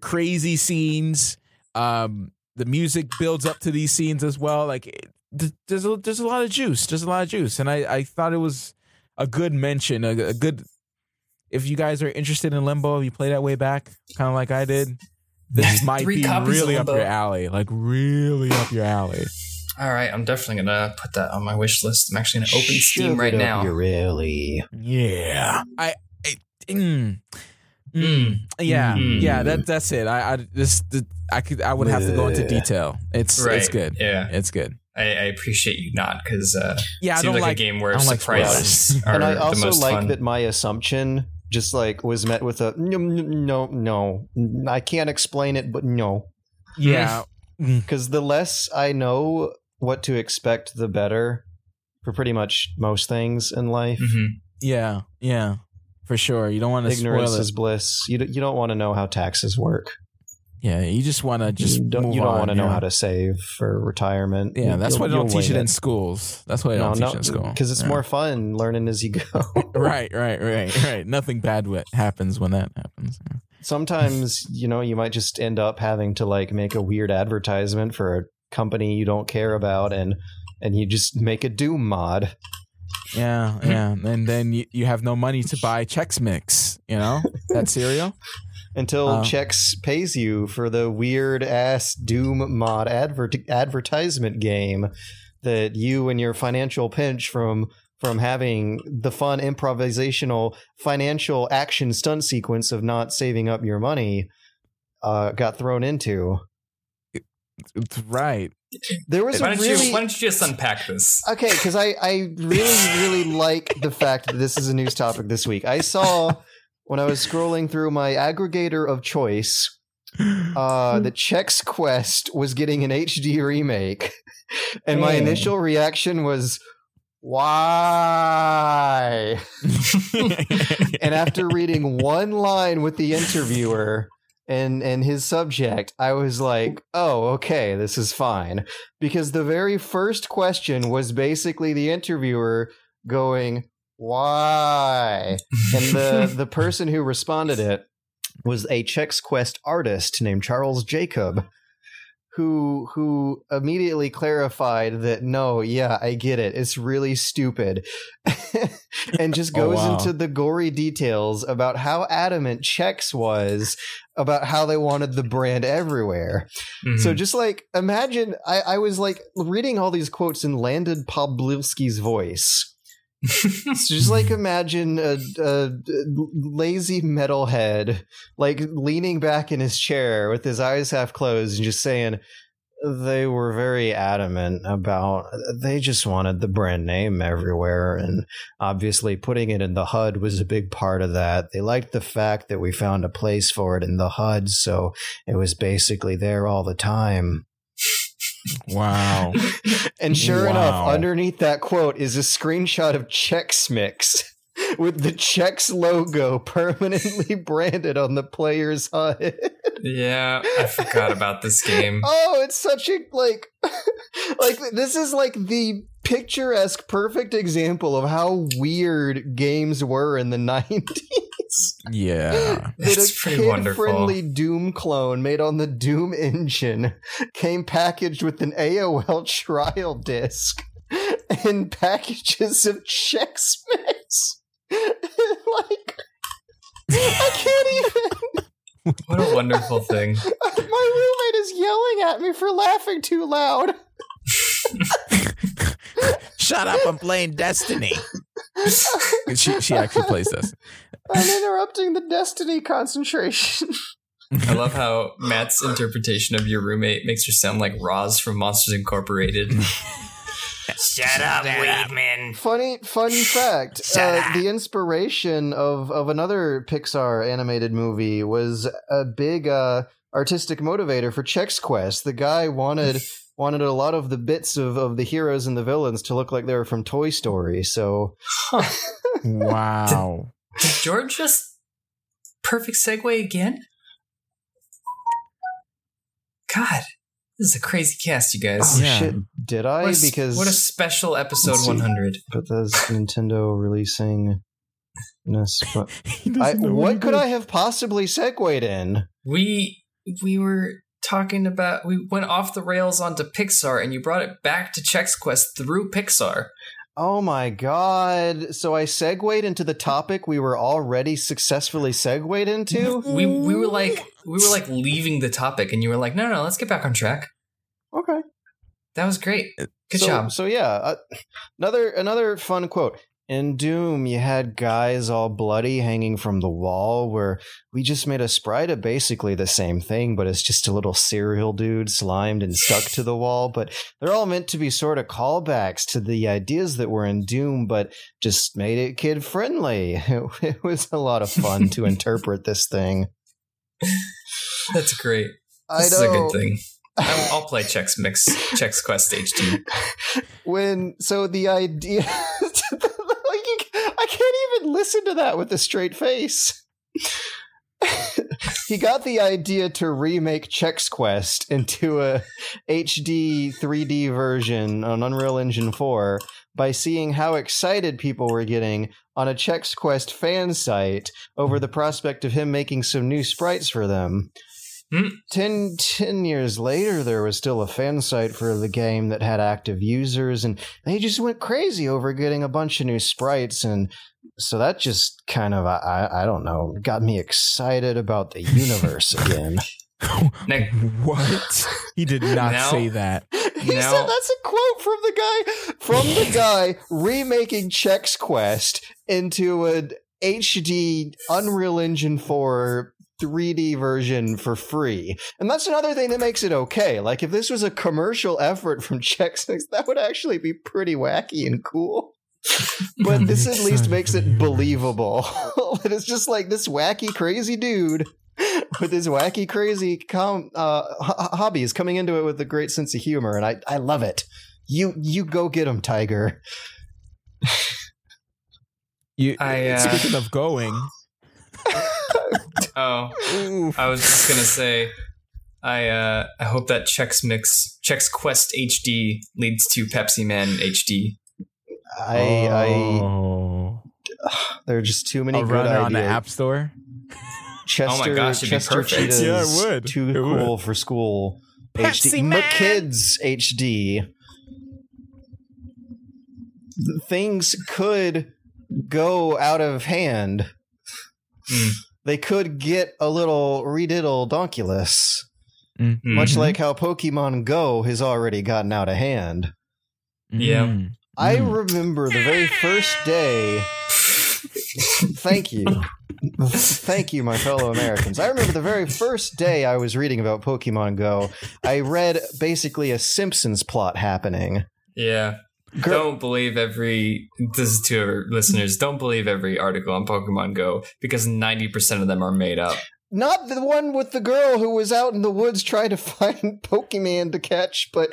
crazy scenes. The music builds up to these scenes as well. Like there's a lot of juice. There's a lot of juice, and I thought it was a good mention. A good, if you guys are interested in Limbo, you play that way back, kind of like I did. This might be really up your alley. Like really up your alley. All right, I'm definitely going to put that on my wish list. I'm actually going to open Steam right now. Really? Yeah. Yeah, that's it. I would have to go into detail. It's good. Yeah. It's good. I appreciate you not, because it seems like a game where surprises are the most fun. And I also like that my assumption just like was met with a no, I can't explain it, but no. Yeah. Because the less I know what to expect, the better for pretty much most things in life. Mm-hmm. Yeah, for sure. You don't want to spoil it. Ignorance is bliss. You don't want to know how taxes work. Yeah, you just want to just You don't want to know how to save for retirement. Yeah, that's why they don't teach it in schools. That's why they don't teach it in school. Because it's more fun learning as you go. Right. Nothing bad happens when that happens. Yeah. Sometimes, you might just end up having to like make a weird advertisement for a company you don't care about, and you just make a Doom mod. Yeah. And then you have no money to buy Chex Mix, that cereal. Until Chex pays you for the weird ass Doom mod advertisement game that you and your financial pinch from having the fun improvisational financial action stunt sequence of not saving up your money got thrown into. Right. There was why don't you just unpack this? Okay, because I really like the fact that this is a news topic this week. I saw when I was scrolling through my aggregator of choice that Chex Quest was getting an HD remake. And my initial reaction was, why? And after reading one line with the interviewer and his subject, I was like, oh, okay, this is fine. Because the very first question was basically the interviewer going, why? And the person who responded it was a Chex Quest artist named Charles Jacob, who immediately clarified that, no, yeah, I get it. It's really stupid. And just goes into the gory details about how adamant Chex was about how they wanted the brand everywhere. Mm-hmm. So just like, imagine, I was like reading all these quotes in Landon Pawlowski's voice. So just like imagine a lazy metalhead like leaning back in his chair with his eyes half closed and just saying, they were very adamant about, they just wanted the brand name everywhere, and obviously putting it in the HUD was a big part of that. They liked the fact that we found a place for it in the HUD, so it was basically there all the time. Wow. And enough, underneath that quote is a screenshot of Chex Mix with the Chex logo permanently branded on the player's HUD. Yeah, I forgot about this game. Oh, it's such a, like this is like the picturesque perfect example of how weird games were in the 90s. Yeah, it's pretty wonderful. A kid-friendly Doom clone made on the Doom engine came packaged with an AOL trial disc and packages of Chex Mix. Like, I can't even... What a wonderful thing. My roommate is yelling at me for laughing too loud. Shut up, I'm playing Destiny. She actually plays Destiny. I'm interrupting the Destiny concentration. I love how Matt's interpretation of your roommate makes her sound like Roz from Monsters Incorporated. Shut up, Weedman. Fun fact, the inspiration of another Pixar animated movie was a big artistic motivator for Chex Quest. The guy wanted a lot of the bits of the heroes and the villains to look like they were from Toy Story, so... Wow. Did George just... Perfect segue again? God. This is a crazy cast, you guys. Oh, yeah. Shit. Did I? Because what a special episode 100. But that's Nintendo releasing... what could I have possibly segued in? We were talking about... We went off the rails onto Pixar, and you brought it back to Chex Quest through Pixar. Oh, my God. So I segued into the topic we were already successfully segued into? We were like leaving the topic, and you were like, no, let's get back on track. Okay. That was great. Good job. So, yeah, another fun quote. In Doom, you had guys all bloody hanging from the wall, where we just made a sprite basically the same thing, but it's just a little cereal dude slimed and stuck to the wall. But they're all meant to be sort of callbacks to the ideas that were in Doom, but just made it kid-friendly. It was a lot of fun to interpret this thing. That's great. This is a good thing. I'll play Chex Mix, Chex Quest HD. The idea... I can't even listen to that with a straight face. He got the idea to remake Chex Quest into a HD 3D version on Unreal Engine 4 by seeing how excited people were getting on a Chex Quest fan site over the prospect of him making some new sprites for them. 10 years later, there was still a fan site for the game that had active users, and they just went crazy over getting a bunch of new sprites, and so that just kind of, I don't know, got me excited about the universe again. Nick. What? He did not say that. He said that's a quote from the guy remaking Chex Quest into an HD Unreal Engine 4 3D version for free. And that's another thing that makes it okay. Like, if this was a commercial effort from Chex Mix, that would actually be pretty wacky and cool. But this at least makes it believable. It's just like this wacky, crazy dude with his wacky, crazy hobbies coming into it with a great sense of humor. And I love it. You go get him, Tiger. Speaking of going... Oh, oof. I was just gonna say, I hope that Chex Quest HD leads to Pepsi Man HD. There are just too many good ideas. On the App Store. Chester, oh my gosh, it'd Chester be perfect. Yeah, it would. Too it cool would. For school. Pepsi HD. Man. Kids HD. Things could go out of hand. Mm. They could get a little rediddle donkulous, mm-hmm. much like how Pokemon Go has already gotten out of hand. Yeah. I remember the very first day. Thank you. Thank you, my fellow Americans. I remember the very first day I was reading about Pokemon Go, I read basically a Simpsons plot happening. Yeah. Don't believe this is to our listeners, don't believe every article on Pokemon Go, because 90% of them are made up. Not the one with the girl who was out in the woods trying to find Pokemon to catch, but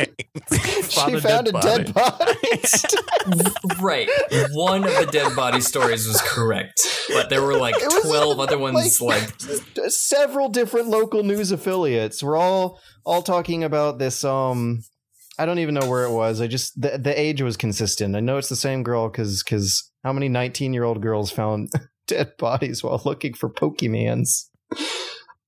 she found a dead body. Right. One of the dead body stories was correct, but there were like 12 other ones like... Several different local news affiliates were all talking about this, I don't even know where it was. I just, the age was consistent. I know it's the same girl because how many 19-year-old girls found dead bodies while looking for Pokemons?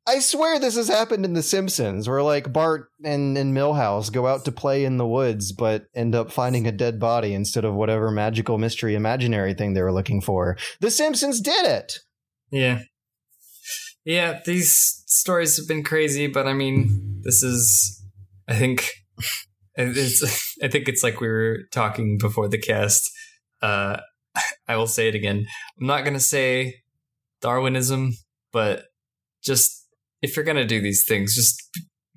I swear this has happened in The Simpsons, where like Bart and Milhouse go out to play in the woods, but end up finding a dead body instead of whatever magical mystery imaginary thing they were looking for. The Simpsons did it! Yeah. Yeah, these stories have been crazy, but I mean, this is, I think... I think it's like we were talking before the cast. I will say it again. I'm not going to say Darwinism, but just if you're going to do these things, just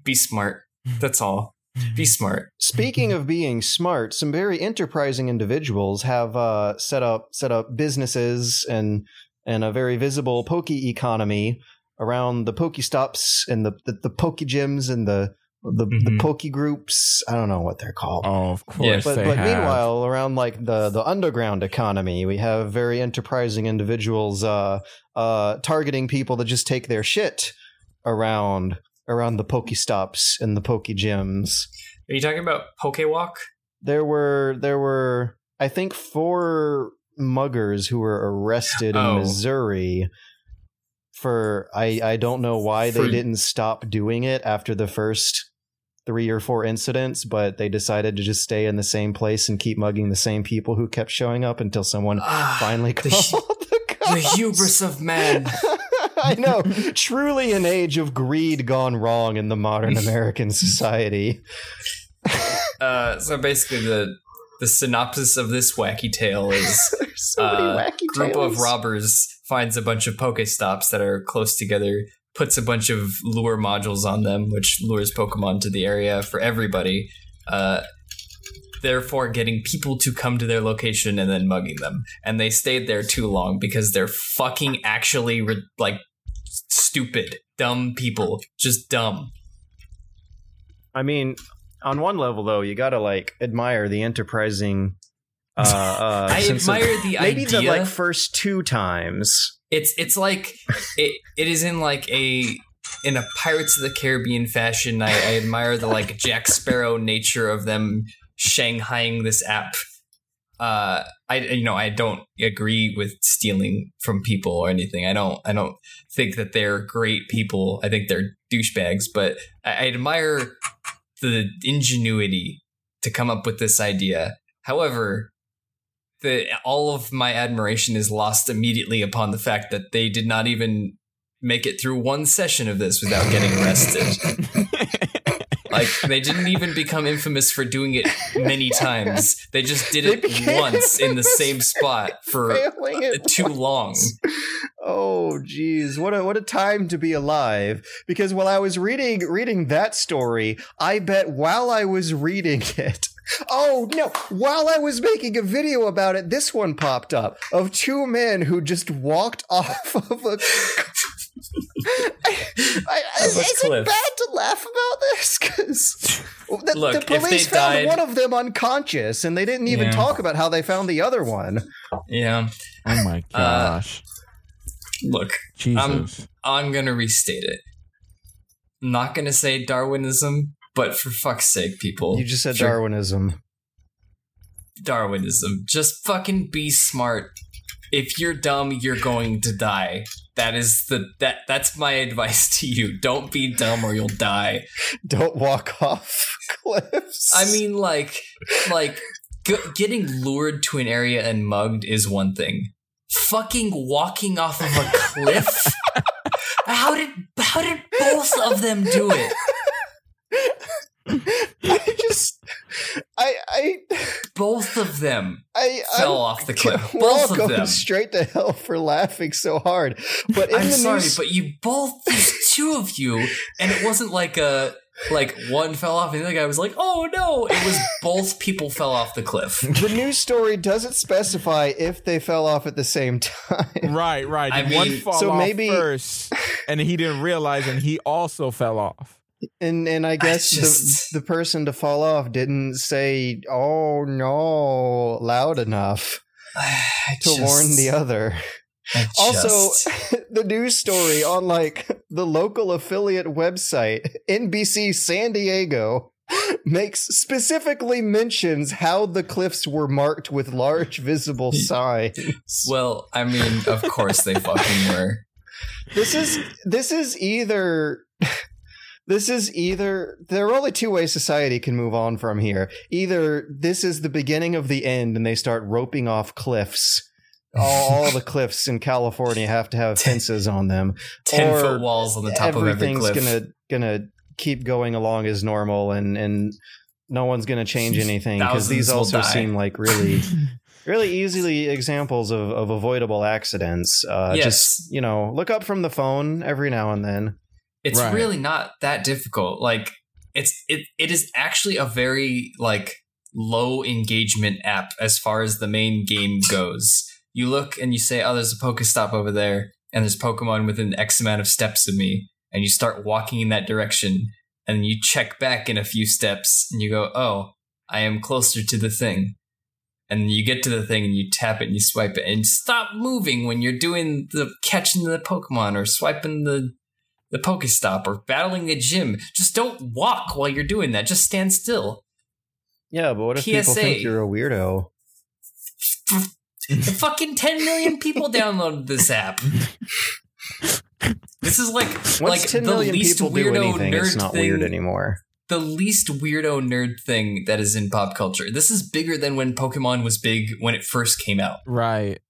be smart. That's all. Be smart. Speaking of being smart, some very enterprising individuals have set up businesses and a very visible Poke economy around the Pokestops and the Poke gyms and the Poke groups. I don't know what they're called. Oh, of course. Yeah, but meanwhile, around like the underground economy, we have very enterprising individuals targeting people that just take their shit around the Pokestops and the Poke gyms. Are you talking about Pokewalk? There were I think 4 muggers who were arrested in Missouri. I don't know why they didn't stop doing it after the first 3 or 4 incidents, but they decided to just stay in the same place and keep mugging the same people who kept showing up until someone finally called the cops. The hubris of man. I know. Truly an age of greed gone wrong in the modern American society. So basically the synopsis of this wacky tale is so wacky group tales. Of robbers finds a bunch of Pokestops that are close together, puts a bunch of lure modules on them, which lures Pokemon to the area for everybody, therefore getting people to come to their location and then mugging them. And they stayed there too long because they're fucking actually stupid, dumb people. Just dumb. I mean, on one level, though, you gotta, admire the enterprising... I admire the maybe idea. Maybe the first 2 times. It's like it is in a Pirates of the Caribbean fashion. I admire the Jack Sparrow nature of them shanghaiing this app. I don't agree with stealing from people or anything. I don't think that they're great people. I think they're douchebags. But I admire the ingenuity to come up with this idea. However, all of my admiration is lost immediately upon the fact that they did not even make it through one session of this without getting arrested. They didn't even become infamous for doing it many times. They just did it once in the same spot for too long. Oh, geez. What a time to be alive. Because while I was reading that story, I bet while I was reading it, oh, no, while I was making a video about it, this one popped up of 2 men who just walked off of a... Is it bad to laugh about this? Because the police found one of them unconscious, and they didn't even talk about how they found the other one. Yeah. Oh my gosh. Jesus. I'm gonna restate it. I'm not gonna say Darwinism, but for fuck's sake, people, you just said Darwinism. Darwinism. Just fucking be smart. If you're dumb, you're going to die. That is that's my advice to you. Don't be dumb or you'll die. Don't walk off cliffs. I mean, getting lured to an area and mugged is one thing. Fucking walking off of a cliff? How did both of them do it? I both of them fell off the cliff. We're both all of going them. Straight to hell for laughing so hard. But I'm sorry, but you both, 2 of you, and it wasn't like a Like, one fell off and the other guy was like, oh no, it was both people fell off the cliff. The news story doesn't specify if they fell off at the same time. Right, right. I mean, one fall so off maybe, first, and he didn't realize, and he also fell off. And I guess the person to fall off didn't say, oh no, loud enough to warn the other. Also, the news story on like the local affiliate website, NBC San Diego, specifically mentions how the cliffs were marked with large visible signs. Well, I mean, of course they fucking were. This is either there are only two ways society can move on from here. Either this is the beginning of the end and they start roping off cliffs. All the cliffs in California have to have fences on them. 10-foot walls on the top of every cliff. Everything's gonna keep going along as normal, and no one's gonna change anything, because these also seem like really, really easily examples of avoidable accidents. Yes. Just, you know, look up from the phone every now and then. It's really not that difficult. Like it is actually a very like low engagement app as far as the main game goes. You look and you say, oh, there's a Pokestop over there, and there's Pokemon within X amount of steps of me, and you start walking in that direction, and you check back in a few steps, and you go, oh, I am closer to the thing. And you get to the thing, and you tap it, and you swipe it, and stop moving when you're doing the catching the Pokemon, or swiping the Pokestop, or battling the gym. Just don't walk while you're doing that. Just stand still. Yeah, but what if people think you're a weirdo? Fucking 10 million people downloaded this app. This is like, once like 10 the million least people weirdo do anything, nerd it's not thing, weird anymore. The least weirdo nerd thing that is in pop culture. This is bigger than when Pokemon was big when it first came out. Right.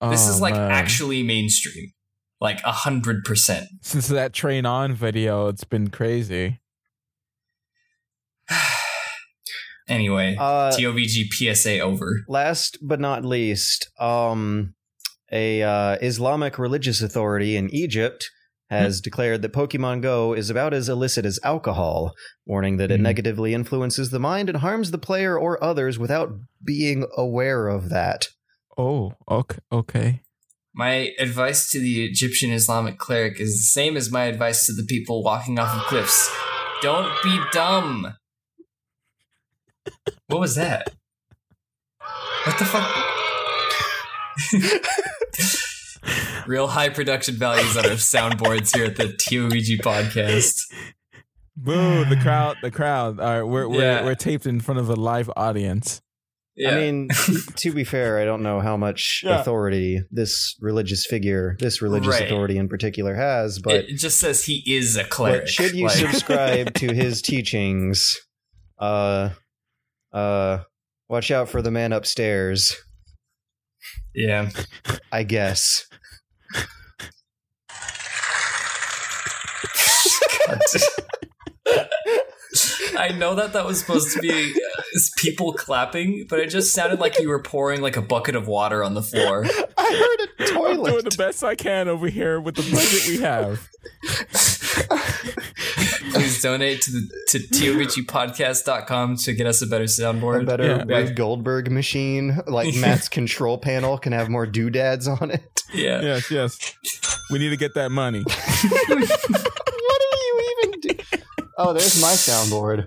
Oh, this is like actually mainstream. Like 100%. Since that Train On video, it's been crazy. Anyway, TOVG PSA over. Last but not least, a Islamic religious authority in Egypt has declared that Pokemon Go is about as illicit as alcohol, warning that it negatively influences the mind and harms the player or others without being aware of that. Oh, okay. My advice to the Egyptian Islamic cleric is the same as my advice to the people walking off of cliffs. Don't be dumb. What was that? What the fuck? Real high production values on our soundboards here at the TOVG podcast. Boo, the crowd. All right, we're taped in front of a live audience. Yeah. I mean, to be fair, I don't know how much authority this religious authority in particular has, but it just says he is a cleric. But should you subscribe to his teachings? Watch out for the man upstairs. Yeah. I guess. I know that was supposed to be people clapping, but it just sounded like you were pouring like a bucket of water on the floor. I heard a toilet. I'm doing the best I can over here with the budget we have. Please donate to TOVGpodcast.com to get us a better soundboard. A better Goldberg machine, like Matt's control panel can have more doodads on it. Yeah. Yes. We need to get that money. What are you even doing? Oh, there's my soundboard.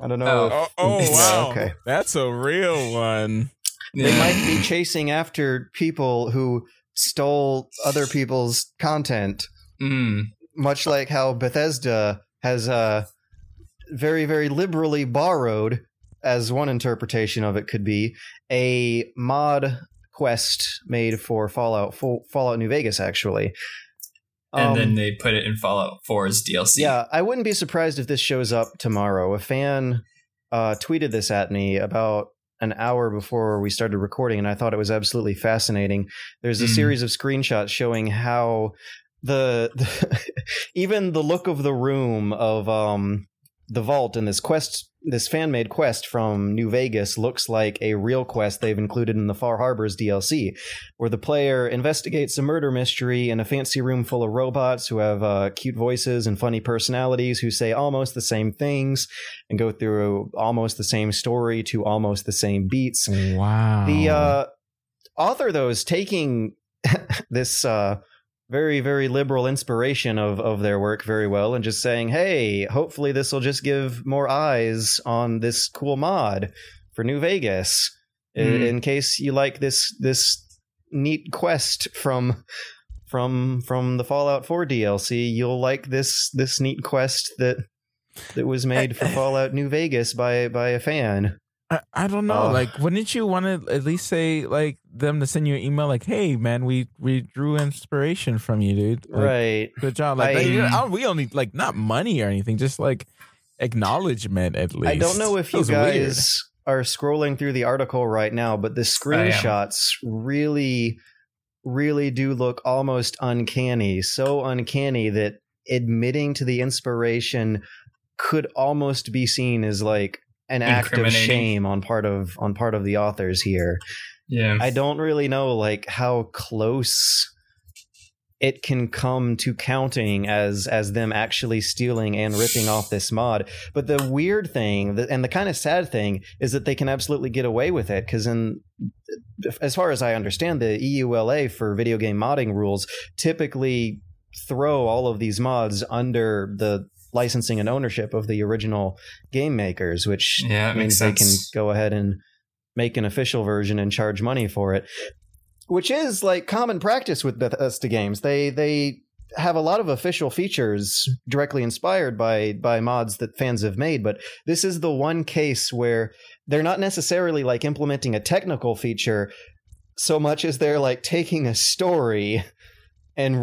I don't know. Wow. Okay. That's a real one. They might be chasing after people who stole other people's content. Mm. Much like how Bethesda has very, very liberally borrowed, as one interpretation of it could be, a mod quest made for Fallout New Vegas, actually. And then they put it in Fallout 4's DLC. Yeah, I wouldn't be surprised if this shows up tomorrow. A fan tweeted this at me about an hour before we started recording, and I thought it was absolutely fascinating. There's a series of screenshots showing how... The even the look of the room of the vault in this quest, this fan-made quest from New Vegas looks like a real quest they've included in the Far Harbors DLC, where the player investigates a murder mystery in a fancy room full of robots who have cute voices and funny personalities who say almost the same things and go through almost the same story to almost the same beats. Wow. The author, though, is taking this... very, very liberal inspiration of their work very well and just saying, hey, hopefully this will just give more eyes on this cool mod for New Vegas in case you like this neat quest from the Fallout 4 DLC. You'll like this neat quest that was made for Fallout New Vegas by a fan. I don't know. Like, wouldn't you want to at least say like them to send you an email like, "Hey, man, we drew inspiration from you, dude. Like, right? Good job. Like, we don't need like not money or anything, just like acknowledgement at least." I don't know if you guys are scrolling through the article right now, but the screenshots really, really do look almost uncanny. So uncanny that admitting to the inspiration could almost be seen as like an act of shame on part of the authors here. Yeah, I don't really know like how close it can come to counting as them actually stealing and ripping off this mod. But the weird thing and the kind of sad thing is that they can absolutely get away with it because as far as I understand, the EULA for video game modding rules typically throw all of these mods under the licensing and ownership of the original game makers, which means they can go ahead and make an official version and charge money for it, which is like common practice with Bethesda games. They have a lot of official features directly inspired by mods that fans have made, but this is the one case where they're not necessarily like implementing a technical feature so much as they're like taking a story and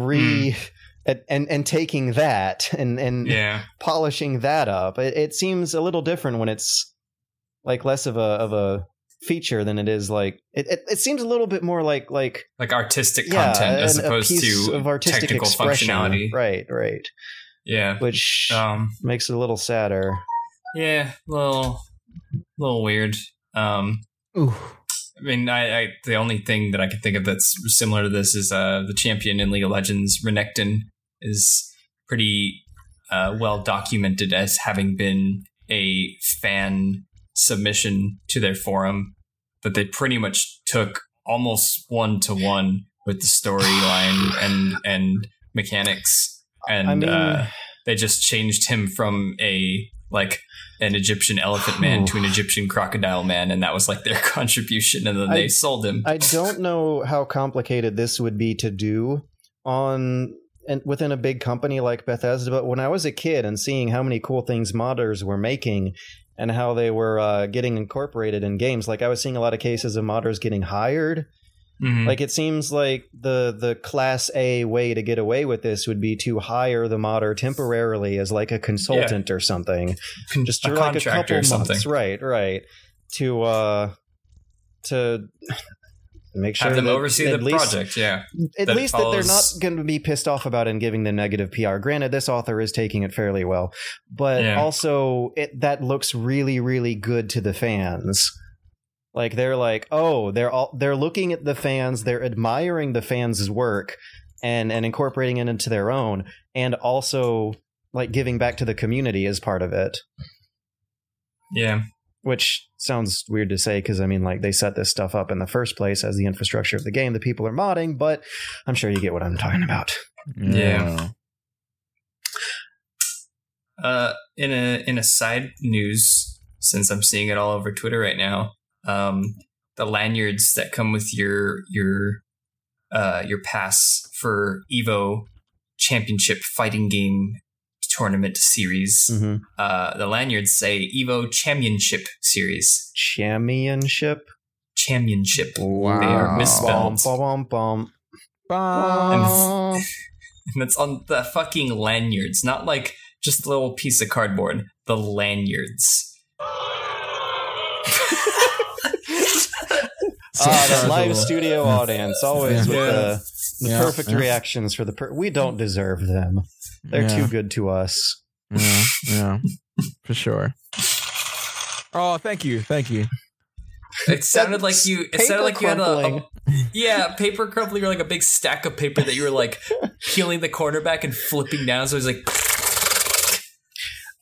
and taking that and polishing that up. It seems a little different when it's like less of a feature than it is like it seems a little bit more like artistic content as opposed to technical functionality. Right. Yeah, which makes it a little sadder. Yeah, a little weird. Ooh. I mean, I the only thing that I can think of that's similar to this is the champion in League of Legends, Renekton, is pretty well documented as having been a fan submission to their forum that they pretty much took almost 1-to-1 with the storyline and mechanics, and I mean, they just changed him from an Egyptian elephant man to an Egyptian crocodile man, and that was like their contribution, and then they sold him. I don't know how complicated this would be to do within a big company like Bethesda, but when I was a kid and seeing how many cool things modders were making and how they were getting incorporated in games, like I was seeing a lot of cases of modders getting hired. Mm-hmm. Like, it seems like the Class A way to get away with this would be to hire the modder temporarily as like a consultant or something, just for like a couple or something. Months, right, to make sure have them oversee the project. Yeah, at least that they're not going to be pissed off about it and giving them negative PR. Granted, this author is taking it fairly well, but also that looks really, really good to the fans. Like, they're like, oh, they're looking at the fans, they're admiring the fans' work and incorporating it into their own, and also like giving back to the community as part of it. Yeah. Which sounds weird to say because, I mean, like, they set this stuff up in the first place as the infrastructure of the game that people are modding, but I'm sure you get what I'm talking about. Yeah. In a side news, since I'm seeing it all over Twitter right now, the lanyards that come with your pass for Evo Championship Fighting Game Tournament Series. Mm-hmm. The lanyards say Evo Championship Series. Championship. Wow. They are misspelled. Bum. And it's on the fucking lanyards, not like just a little piece of cardboard. The lanyards. The live studio audience, always with the perfect reactions for we don't deserve them. They're too good to us. Yeah. for sure. Oh, thank you. Thank you. It sounded like you. It sounded like you had a paper crumpling, or like a big stack of paper that you were like peeling the corner back and flipping down. So it was like.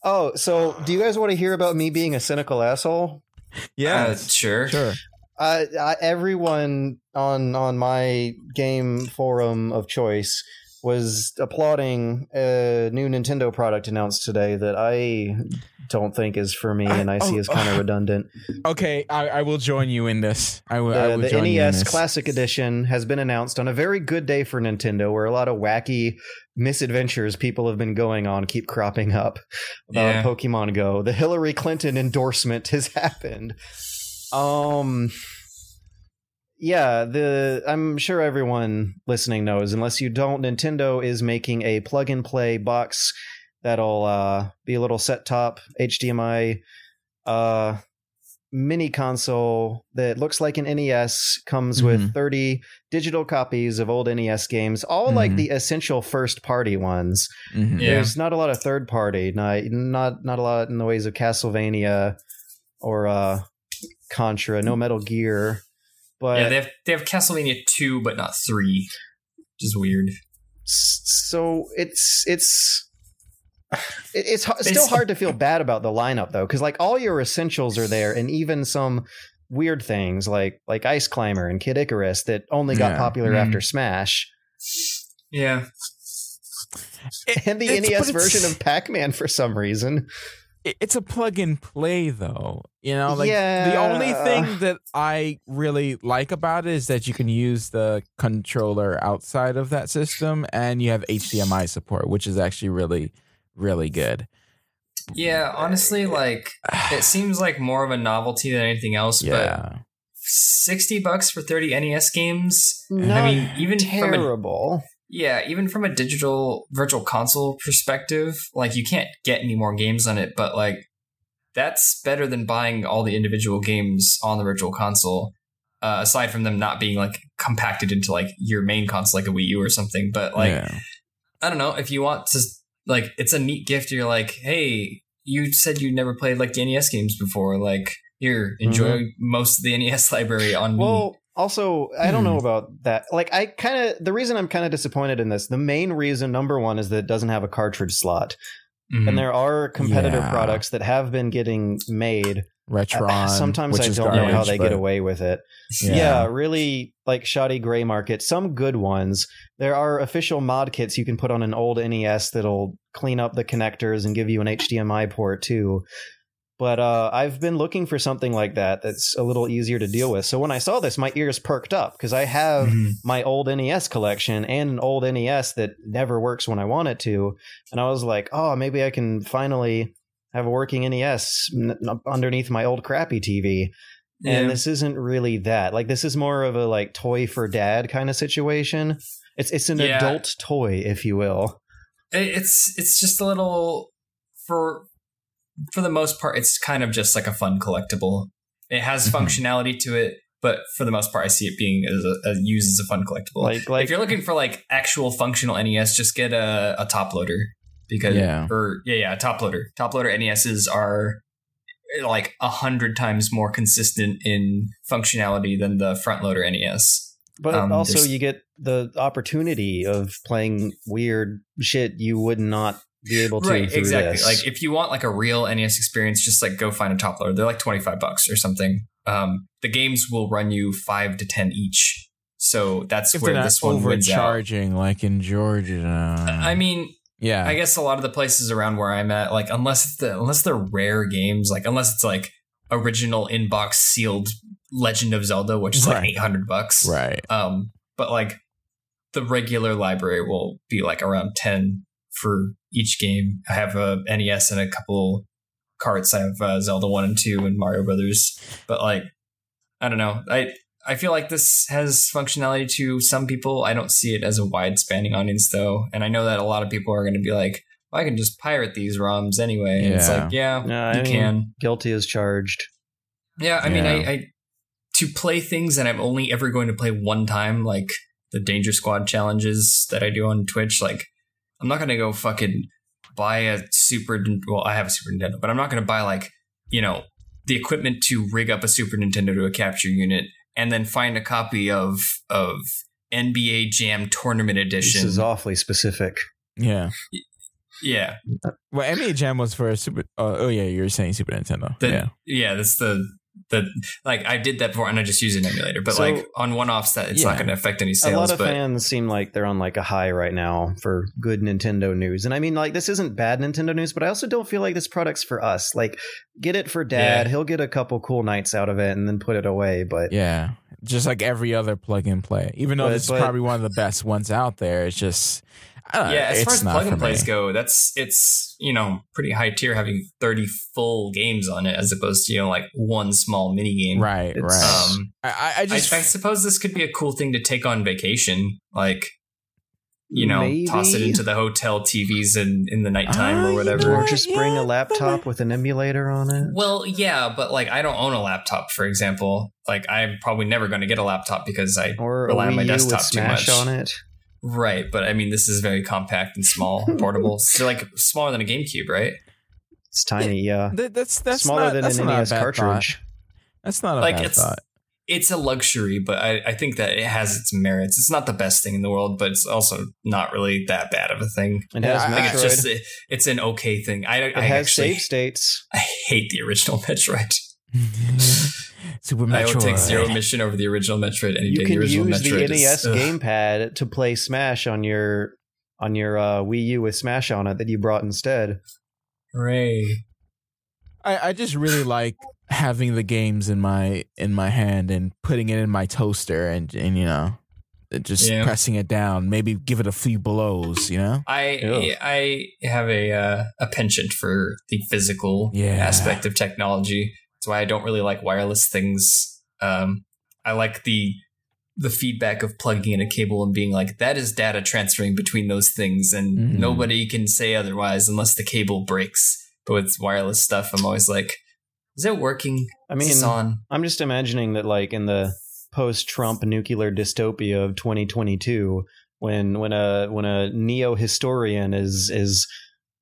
Oh, so do you guys want to hear about me being a cynical asshole? Yeah, sure. Everyone on my game forum of choice was applauding a new Nintendo product announced today that I don't think is for me, and I see as kind of redundant. Okay, I will join you in this. The NES Classic Edition has been announced on a very good day for Nintendo, where a lot of wacky misadventures people have been going on keep cropping up about Pokemon Go. The Hillary Clinton endorsement has happened. I'm sure everyone listening knows, unless you don't, Nintendo is making a plug-and-play box that'll be a little set-top HDMI mini console that looks like an NES, comes with 30 digital copies of old NES games, all like the essential first-party ones. Mm-hmm. Yeah. There's not a lot of third-party, not a lot in the ways of Castlevania or... Contra, no Metal Gear, but they have Castlevania 2 but not 3, which is weird. So it's still hard to feel bad about the lineup though, because like all your essentials are there, and even some weird things like Ice Climber and Kid Icarus that only got popular after Smash. Yeah, and the NES version of Pac-Man for some reason. It's a plug and play though, you know, like the only thing that I really like about it is that you can use the controller outside of that system, and you have HDMI support, which is actually really, really good. Yeah. Honestly, like it seems like more of a novelty than anything else, but $60 for 30 NES games. Not I mean, even terrible. Even from a digital virtual console perspective, like you can't get any more games on it, but like that's better than buying all the individual games on the virtual console, aside from them not being like compacted into like your main console, like a Wii U or something. But like, I don't know, if you want to, like, it's a neat gift. You're like, hey, you said you never played like the NES games before. Like, here, enjoy most of the NES library on Wii. Also, I don't know about that. Like, the reason I'm kind of disappointed in this, the main reason, number one, is that it doesn't have a cartridge slot. Mm-hmm. And there are competitor products that have been getting made. Retron. Sometimes I don't know how they get away with it. Yeah, really, like, shoddy gray market. Some good ones. There are official mod kits you can put on an old NES that'll clean up the connectors and give you an HDMI port, too. But I've been looking for something like that that's a little easier to deal with. So when I saw this, my ears perked up because I have my old NES collection and an old NES that never works when I want it to. And I was like, oh, maybe I can finally have a working NES underneath my old crappy TV. Yeah. And this isn't really that. Like, this is more of a like toy for dad kind of situation. It's an adult toy, if you will. It's just a little For the most part, it's kind of just like a fun collectible. It has functionality to it, but for the most part, I see it being used as a fun collectible. Like if you're looking for like actual functional NES, just get a top loader a top loader. Top loader NESs are like 100 times more consistent in functionality than the front loader NES. But also, you get the opportunity of playing weird shit you would not be able to. Right, exactly. This. Like if you want like a real NES experience, just like go find a top loader. They're like $25 or something. The games will run you 5 to 10 each. So that's if where they're not this one overcharging wins out. Like in Georgia. I mean, yeah, I guess a lot of the places around where I'm at, like unless they're rare games, like unless it's like original inbox sealed Legend of Zelda, which is like $800. Right. But like the regular library will be like around 10 for each game. I have a NES and a couple carts. I have Zelda 1 and 2 and Mario Brothers. But like, I don't know. I feel like this has functionality to some people. I don't see it as a wide spanning audience though. And I know that a lot of people are going to be like, well, I can just pirate these ROMs anyway. Yeah. And it's like, you can. Guilty as charged. Yeah. I mean, to play things that I'm only ever going to play one time, like the Danger Squad challenges that I do on Twitch, like, I'm not going to go fucking buy a Super... Well, I have a Super Nintendo, but I'm not going to buy, like, you know, the equipment to rig up a Super Nintendo to a capture unit and then find a copy of NBA Jam Tournament Edition. This is awfully specific. Yeah. Yeah. Well, NBA Jam was for a Super... oh, yeah, you were saying Super Nintendo. Yeah, that's the... like I did that before and I just use an emulator, but so, like on one-offs that it's not going to affect any sales. A lot of fans seem like they're on like a high right now for good Nintendo news. And I mean, like, this isn't bad Nintendo news, but I also don't feel like this product's for us. Like, get it for dad. He'll get a couple cool nights out of it and then put it away. But yeah, just like every other plug and play, even though this is probably one of the best ones out there. It's just, as far as plug and plays go, it's you know, pretty high tier having 30 full games on it as opposed to, you know, like one small mini game. Right, right. I suppose this could be a cool thing to take on vacation, like, you know, maybe toss it into the hotel TVs in the nighttime or whatever, or just bring a laptop with an emulator on it. Well, yeah, but like I don't own a laptop, for example. Like I'm probably never going to get a laptop because I rely on my desktop too much. On it. Right, but I mean, this is very compact and small, portable. So, like, smaller than a GameCube, right? It's tiny, yeah. That's smaller than an NES cartridge. That's not a bad thought. It's a luxury, but I think that it has its merits. It's not the best thing in the world, but it's also not really that bad of a thing. It has Metroid. I think it's an okay thing. It has actually, save states. I hate the original Metroid. Super Metroid. I would take Zero Mission over the original Metroid any day. The original Metroid. You can use the NES gamepad to play Smash on your Wii U with Smash on it that you brought instead. Hooray! I just really like having the games in my hand and putting it in my toaster and you know, just pressing it down. Maybe give it a few blows. You know, I have a penchant for the physical aspect of technology. That's why I don't really like wireless things. I like the feedback of plugging in a cable and being like, that is data transferring between those things, and nobody can say otherwise unless the cable breaks. But with wireless stuff, I'm always like, is it working? I mean, it's on. I'm just imagining that, like, in the post-Trump nuclear dystopia of 2022, when a neo-historian is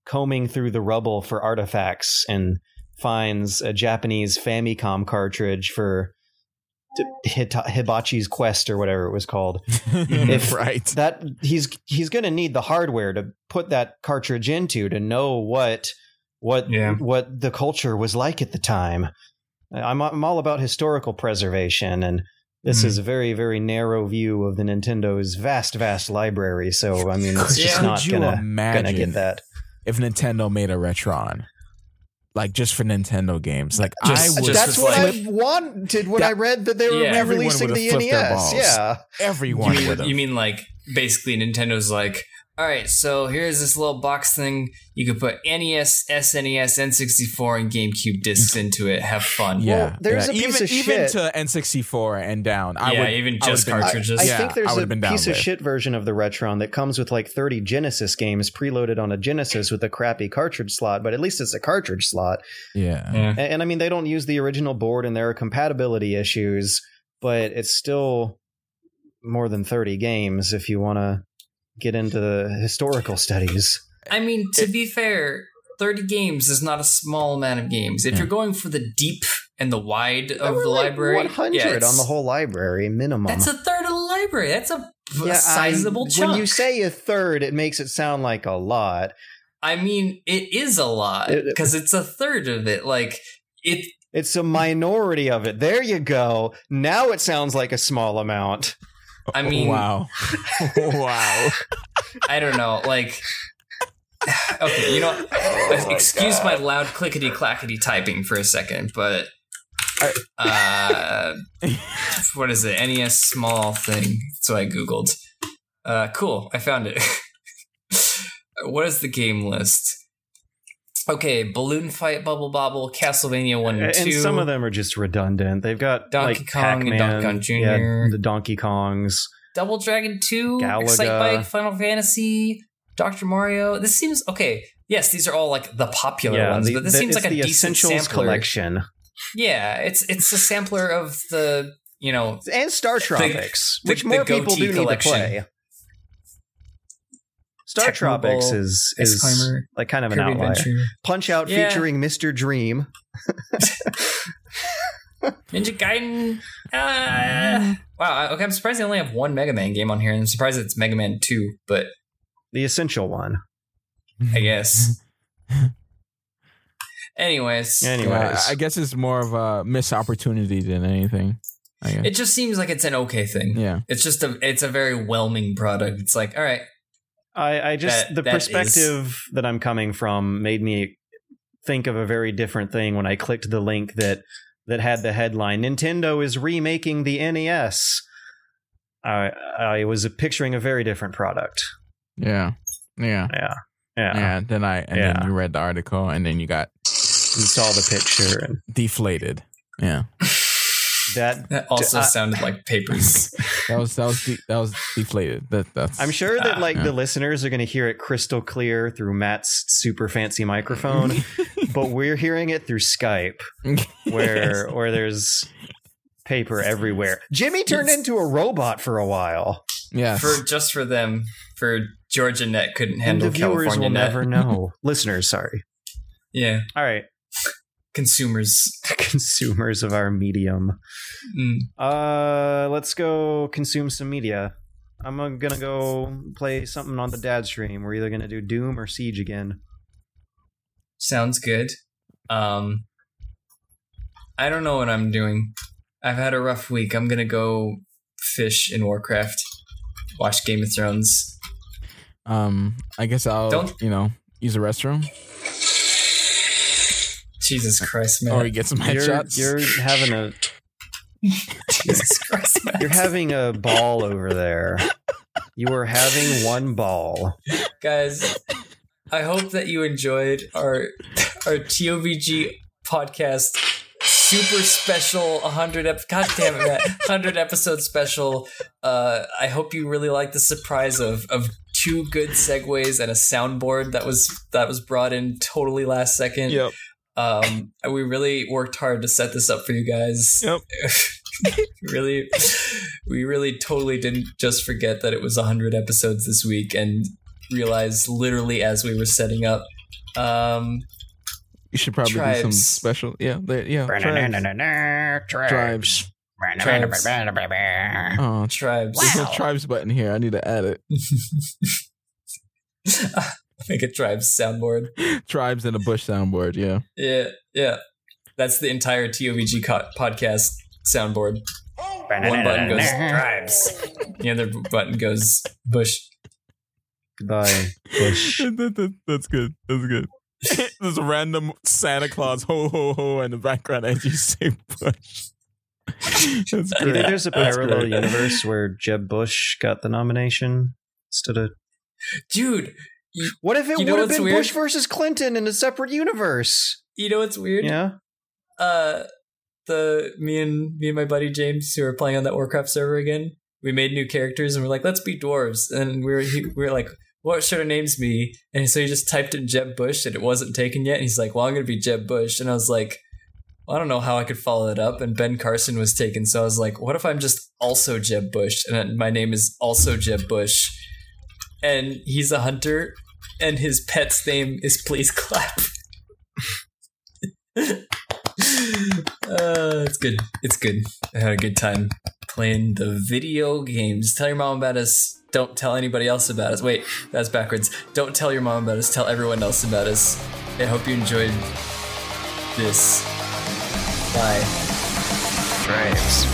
combing through the rubble for artifacts and finds a Japanese Famicom cartridge for Hibachi's Quest or whatever it was called. If right, that he's going to need the hardware to put that cartridge into to know what the culture was like at the time. I'm all about historical preservation, and this is a very, very narrow view of the Nintendo's vast, vast library. So I mean, it's just not gonna get that. If Nintendo made a Retron. Like, just for Nintendo games. Like, that's what I wanted when I read that they were releasing the NES. Yeah. Everyone would have. You mean, like, basically Nintendo's like, all right, so here's this little box thing. You can put NES, SNES, N64, and GameCube discs into it. Have fun. Yeah. Well, there's a piece of shit. Even to N64 and down. I would, even just cartridges. I think there's a piece of shit version of the Retron that comes with like 30 Genesis games preloaded on a Genesis with a crappy cartridge slot, but at least it's a cartridge slot. Yeah. And I mean, they don't use the original board and there are compatibility issues, but it's still more than 30 games if you want to get into the historical studies. I mean, to be fair, 30 games is not a small amount of games. If you're going for the deep and the wide of the library, 100 on the whole library minimum. That's a third of the library. That's a sizable chunk. When you say a third, it makes it sound like a lot. I mean, it is a lot because it's a third of it. Like it's a minority of it. There you go. Now it sounds like a small amount. I mean, wow. I don't know. Like, okay, you know, excuse my loud clickety clackety typing for a second, but what is it? NES small thing. So I Googled. Cool. I found it. What is the game list? Okay, Balloon Fight, Bubble Bobble, Castlevania 1 and 2. And some of them are just redundant. They've got Donkey Kong Pac-Man, and Donkey Kong Jr. Yeah, the Donkey Kongs. Double Dragon 2, Galaga. Excitebike, Final Fantasy, Dr. Mario. This seems... Okay, yes, these are all like the popular ones, but this seems like a decent sampler. Collection. Yeah, it's a sampler of the, you know... And Star Tropics, which more people do need to play. Star Tropics is like kind of an outlier. Punch Out featuring Mr. Dream. Ninja Gaiden. Wow. Okay, I'm surprised they only have one Mega Man game on here. I'm surprised it's Mega Man 2, but the essential one, I guess. Anyways, I guess it's more of a missed opportunity than anything. It just seems like it's an okay thing. Yeah, it's just a very whelming product. It's like, all right. I just the perspective that I'm coming from made me think of a very different thing when I clicked the link that had the headline, Nintendo is remaking the NES. I was picturing a very different product. Yeah. Then you read the article, and then you saw the picture and deflated. Yeah. That also sounded like papers. that was deflated. That's. I'm sure that the listeners are going to hear it crystal clear through Matt's super fancy microphone, but we're hearing it through Skype, where there's paper everywhere. Jimmy turned into a robot for a while. Yeah, for them, for Georgia Net couldn't handle California. Viewers will never know. Listeners, sorry. Yeah. All right. Consumers of our medium. Let's go consume some media. I'm gonna go play something on the dad stream. We're either gonna do Doom or Siege again. Sounds good. I don't know what I'm doing. I've had a rough week. I'm gonna go fish in Warcraft, watch Game of Thrones. I guess I'll use a restroom. Jesus Christ, man! Or he gets some headshots. You're having a Jesus Christ. Man. You're having a ball over there. You are having one ball, guys. I hope that you enjoyed our TOVG podcast super special 100 episode special. I hope you really like the surprise of two good segues and a soundboard that was brought in totally last second. Yep. We really worked hard to set this up for you guys. Yep. we really totally didn't just forget that it was 100 episodes this week and realized literally as we were setting up. You should probably do some special. Tribes. Oh, tribes. Wow. There's a tribes button here. I need to add it. Make a tribes soundboard. Tribes and a bush soundboard, yeah. Yeah. That's the entire TOVG podcast soundboard. One button goes tribes. The other button goes bush. Goodbye, bush. That's good. That's good. There's a random Santa Claus ho ho ho in the background as you say bush. That's great. You think there's a parallel universe where Jeb Bush got the nomination instead of... Dude! What if it would have been Bush versus Clinton in a separate universe? You know what's weird? Yeah. Me and my buddy James, who are playing on that Warcraft server again, we made new characters and we're like, let's be dwarves. And we were like, what should our names be? And so he just typed in Jeb Bush and it wasn't taken yet. And he's like, well, I'm going to be Jeb Bush. And I was like, well, I don't know how I could follow it up. And Ben Carson was taken. So I was like, what if I'm just also Jeb Bush? And my name is also Jeb Bush. And he's a hunter, and his pet's name is Please Clap. It's good. I had a good time playing the video games. Tell your mom about us. Don't tell anybody else about us. Wait, that's backwards. Don't tell your mom about us. Tell everyone else about us. I hope you enjoyed this. Bye. Thanks.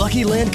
Lucky Land